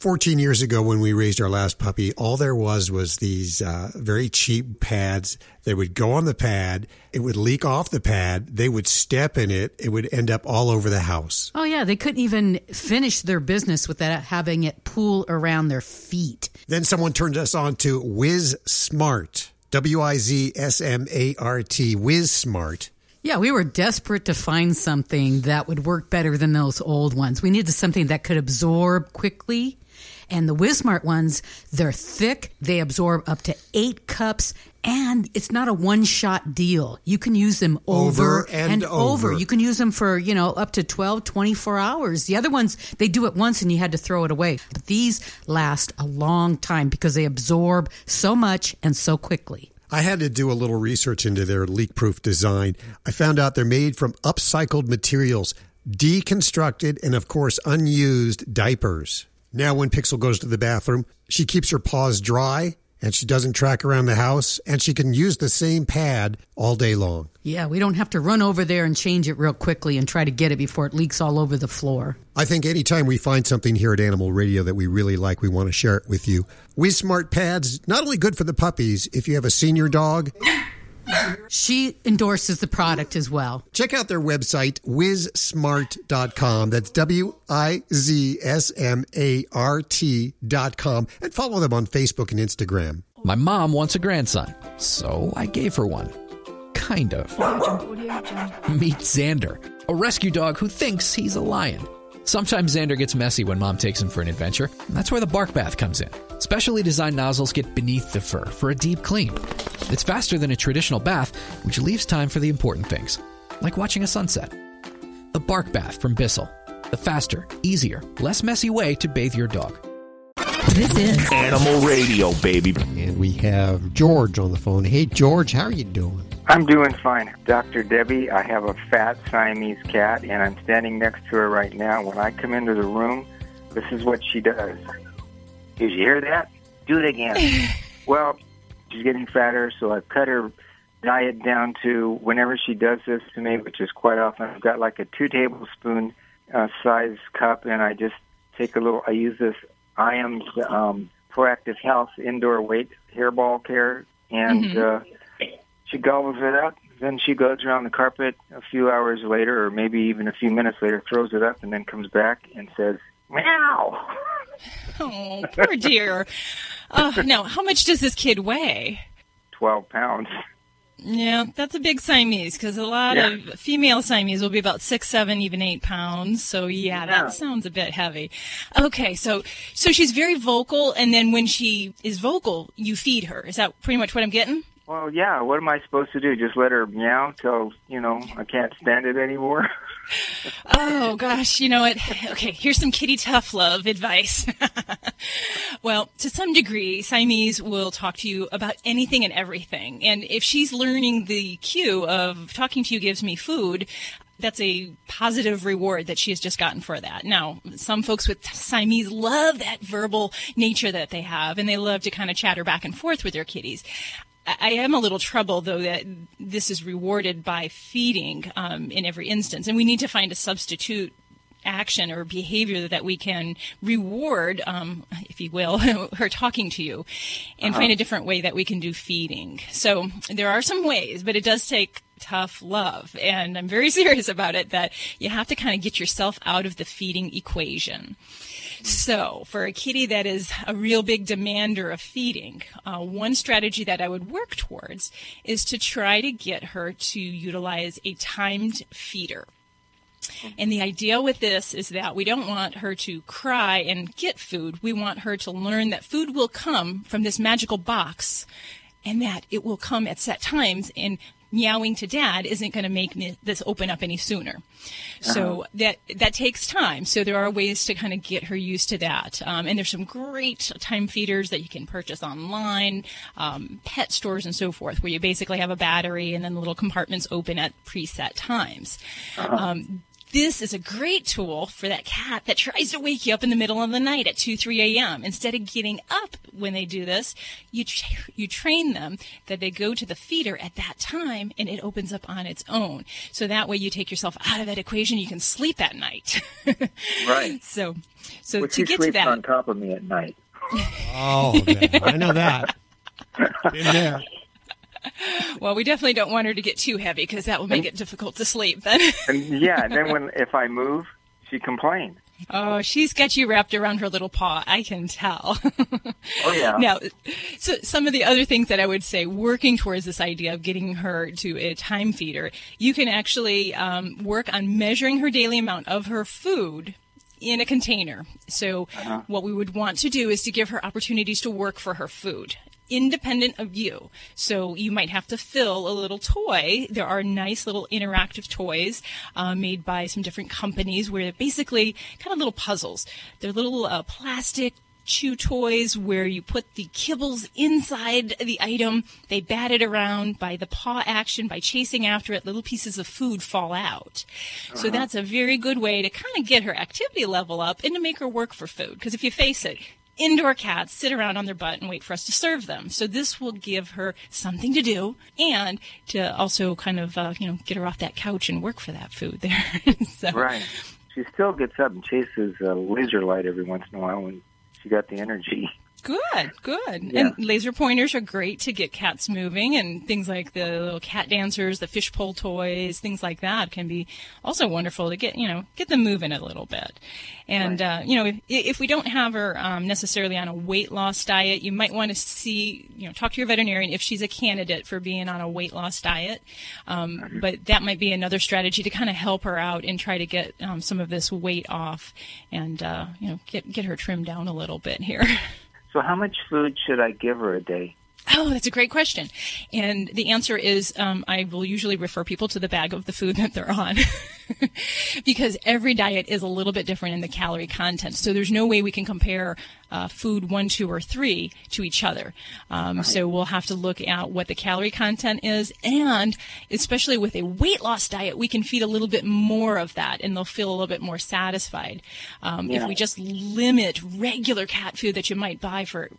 Fourteen years ago when we raised our last puppy, all there was was these uh, very cheap pads. They would go on the pad. It would leak off the pad. They would step in it. It would end up all over the house. Oh, yeah. They couldn't even finish their business without having it pool around their feet. Then someone turned us on to WizSmart. W I Z S M A R T, WizSmart. Yeah, we were desperate to find something that would work better than those old ones. We needed something that could absorb quickly. And the WizSmart ones, they're thick. They absorb up to eight cups. And it's not a one-shot deal. You can use them over, over and, and over. over. You can use them for, you know, up to twelve, twenty-four hours. The other ones, they do it once and you had to throw it away. But these last a long time because they absorb so much and so quickly. I had to do a little research into their leak-proof design. I found out they're made from upcycled materials, deconstructed, and, of course, unused diapers. Now when Pixel goes to the bathroom, she keeps her paws dry and she doesn't track around the house, and she can use the same pad all day long. Yeah, we don't have to run over there and change it real quickly and try to get it before it leaks all over the floor. I think anytime we find something here at Animal Radio that we really like, we want to share it with you. WizSmart pads, not only good for the puppies, if you have a senior dog... She endorses the product as well. Check out their website, wiz smart dot com. That's W I Z S M A R T dot com. And follow them on Facebook and Instagram. My mom wants a grandson, so I gave her one. Kind of. Meet Xander, a rescue dog who thinks he's a lion. Sometimes Xander gets messy when Mom takes him for an adventure. That's where the Bark Bath comes in. Specially designed nozzles get beneath the fur for a deep clean. It's faster than a traditional bath, which leaves time for the important things, like watching a sunset. The Bark Bath from Bissell. The faster, easier, less messy way to bathe your dog. This is Animal Radio, baby. And we have George on the phone. Hey, George, how are you doing? I'm doing fine. Doctor Debbie, I have a fat Siamese cat, and I'm standing next to her right now. When I come into the room, this is what she does. Did you hear that? Do it again. Well, she's getting fatter, so I've cut her diet down to, whenever she does this to me, which is quite often, I've got like a two tablespoon uh, size cup, and I just take a little, I use this I A M S um, Proactive Health Indoor Weight Hairball Care, and mm-hmm. uh, she gobbles it up. Then she goes around the carpet a few hours later, or maybe even a few minutes later, throws it up, and then comes back and says, meow. Oh, poor dear. Uh, now, how much does this kid weigh? twelve pounds. Yeah, that's a big Siamese, because a lot yeah. of female Siamese will be about six, seven, even eight pounds. So, yeah, yeah, that sounds a bit heavy. Okay, so so she's very vocal, and then when she is vocal, you feed her. Is that pretty much what I'm getting? Well, yeah, what am I supposed to do? Just let her meow till, you know, I can't stand it anymore? Oh, gosh, you know what? Okay, here's some kitty tough love advice. Well, to some degree, Siamese will talk to you about anything and everything. And if she's learning the cue of talking to you gives me food, that's a positive reward that she has just gotten for that. Now, some folks with Siamese love that verbal nature that they have, and they love to kind of chatter back and forth with their kitties. I am a little troubled, though, that this is rewarded by feeding um, in every instance. And we need to find a substitute action or behavior that we can reward, um, if you will, her talking to you, and uh-huh. find a different way that we can do feeding. So there are some ways, but it does take tough love. And I'm very serious about it, that you have to kind of get yourself out of the feeding equation. So for a kitty that is a real big demander of feeding, uh, one strategy that I would work towards is to try to get her to utilize a timed feeder. And the idea with this is that we don't want her to cry and get food. We want her to learn that food will come from this magical box, and that it will come at set times, and meowing to dad isn't going to make me this open up any sooner. Uh-huh. So that that takes time. So there are ways to kind of get her used to that. Um, and there's some great time feeders that you can purchase online, um, pet stores and so forth, where you basically have a battery and then the little compartments open at preset times. Uh-huh. Um, This is a great tool for that cat that tries to wake you up in the middle of the night at two, three a.m. Instead of getting up when they do this, you tra- you train them that they go to the feeder at that time, and it opens up on its own. So that way you take yourself out of that equation. You can sleep at night. Right. So so Would to get to that. On top of me at night. Oh, man. I know that. Been there. Well, we definitely don't want her to get too heavy, because that will make it difficult to sleep then. And yeah, and then when if I move, she complains. Oh, she's got you wrapped around her little paw, I can tell. Oh, yeah. Now, so some of the other things that I would say, working towards this idea of getting her to a time feeder, you can actually um, work on measuring her daily amount of her food in a container. So uh-huh. what we would want to do is to give her opportunities to work for her food, independent of you. So you might have to fill a little toy. There are nice little interactive toys uh, made by some different companies, where they're basically kind of little puzzles. They're little uh, plastic chew toys where you put the kibbles inside the item. They bat it around by the paw action, by chasing after it. Little pieces of food fall out. Uh-huh. So that's a very good way to kind of get her activity level up and to make her work for food. Because if you face it, indoor cats sit around on their butt and wait for us to serve them. So this will give her something to do and to also kind of, uh, you know, get her off that couch and work for that food there. So. Right. She still gets up and chases a laser light every once in a while when she got the energy. Good, good. Yeah. And laser pointers are great to get cats moving, and things like the little cat dancers, the fishpole toys, things like that can be also wonderful to get, you know, get them moving a little bit. And, right. uh, you know, if, if we don't have her um, necessarily on a weight loss diet, you might want to see, you know, talk to your veterinarian if she's a candidate for being on a weight loss diet. Um, but that might be another strategy to kind of help her out and try to get um, some of this weight off and, uh, you know, get, get her trimmed down a little bit here. So how much food should I give her a day? Oh, that's a great question. And the answer is um, I will usually refer people to the bag of the food that they're on because every diet is a little bit different in the calorie content. So there's no way we can compare uh, food one, two, or three to each other. Um, right. So we'll have to look at what the calorie content is. And especially with a weight loss diet, we can feed a little bit more of that and they'll feel a little bit more satisfied. Um, yeah. If we just limit regular cat food that you might buy for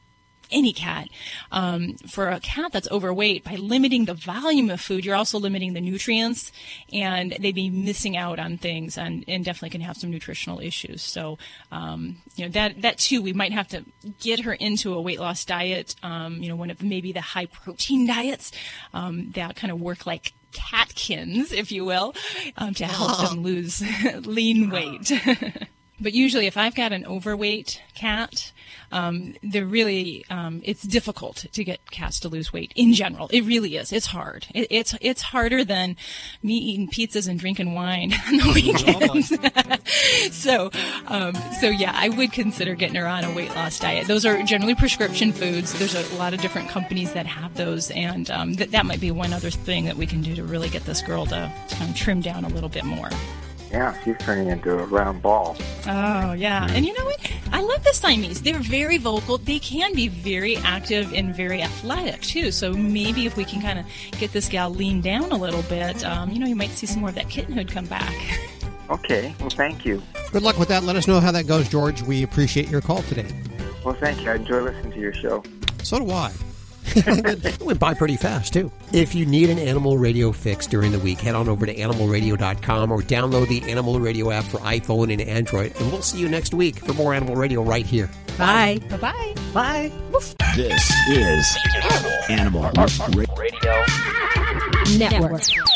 any cat. Um, for a cat that's overweight, by limiting the volume of food, you're also limiting the nutrients, and they'd be missing out on things, and, and definitely can have some nutritional issues. So, um, you know, that that too, we might have to get her into a weight loss diet. Um, you know, one of maybe the high protein diets um, that kind of work like catkins, if you will, um, to help oh. them lose lean weight. But usually if I've got an overweight cat, um, they're really, um, it's difficult to get cats to lose weight in general. It really is. It's hard. It, it's it's harder than me eating pizzas and drinking wine on the weekends. so, um, so yeah, I would consider getting her on a weight loss diet. Those are generally prescription foods. There's a lot of different companies that have those, and um, th- that might be one other thing that we can do to really get this girl to um, trim down a little bit more. Yeah, she's turning into a round ball. Oh, yeah. And you know what? I love the Siamese. They're very vocal. They can be very active and very athletic, too. So maybe if we can kind of get this gal leaned down a little bit, um, you know, you might see some more of that kittenhood come back. Okay. Well, thank you. Good luck with that. Let us know how that goes, George. We appreciate your call today. Well, thank you. I enjoy listening to your show. So do I. It went by pretty fast, too. If you need an Animal Radio fix during the week, head on over to animal radio dot com or download the Animal Radio app for iPhone and Android. And we'll see you next week for more Animal Radio right here. Bye. Bye-bye. Bye. Woof. This is Animal Radio Network.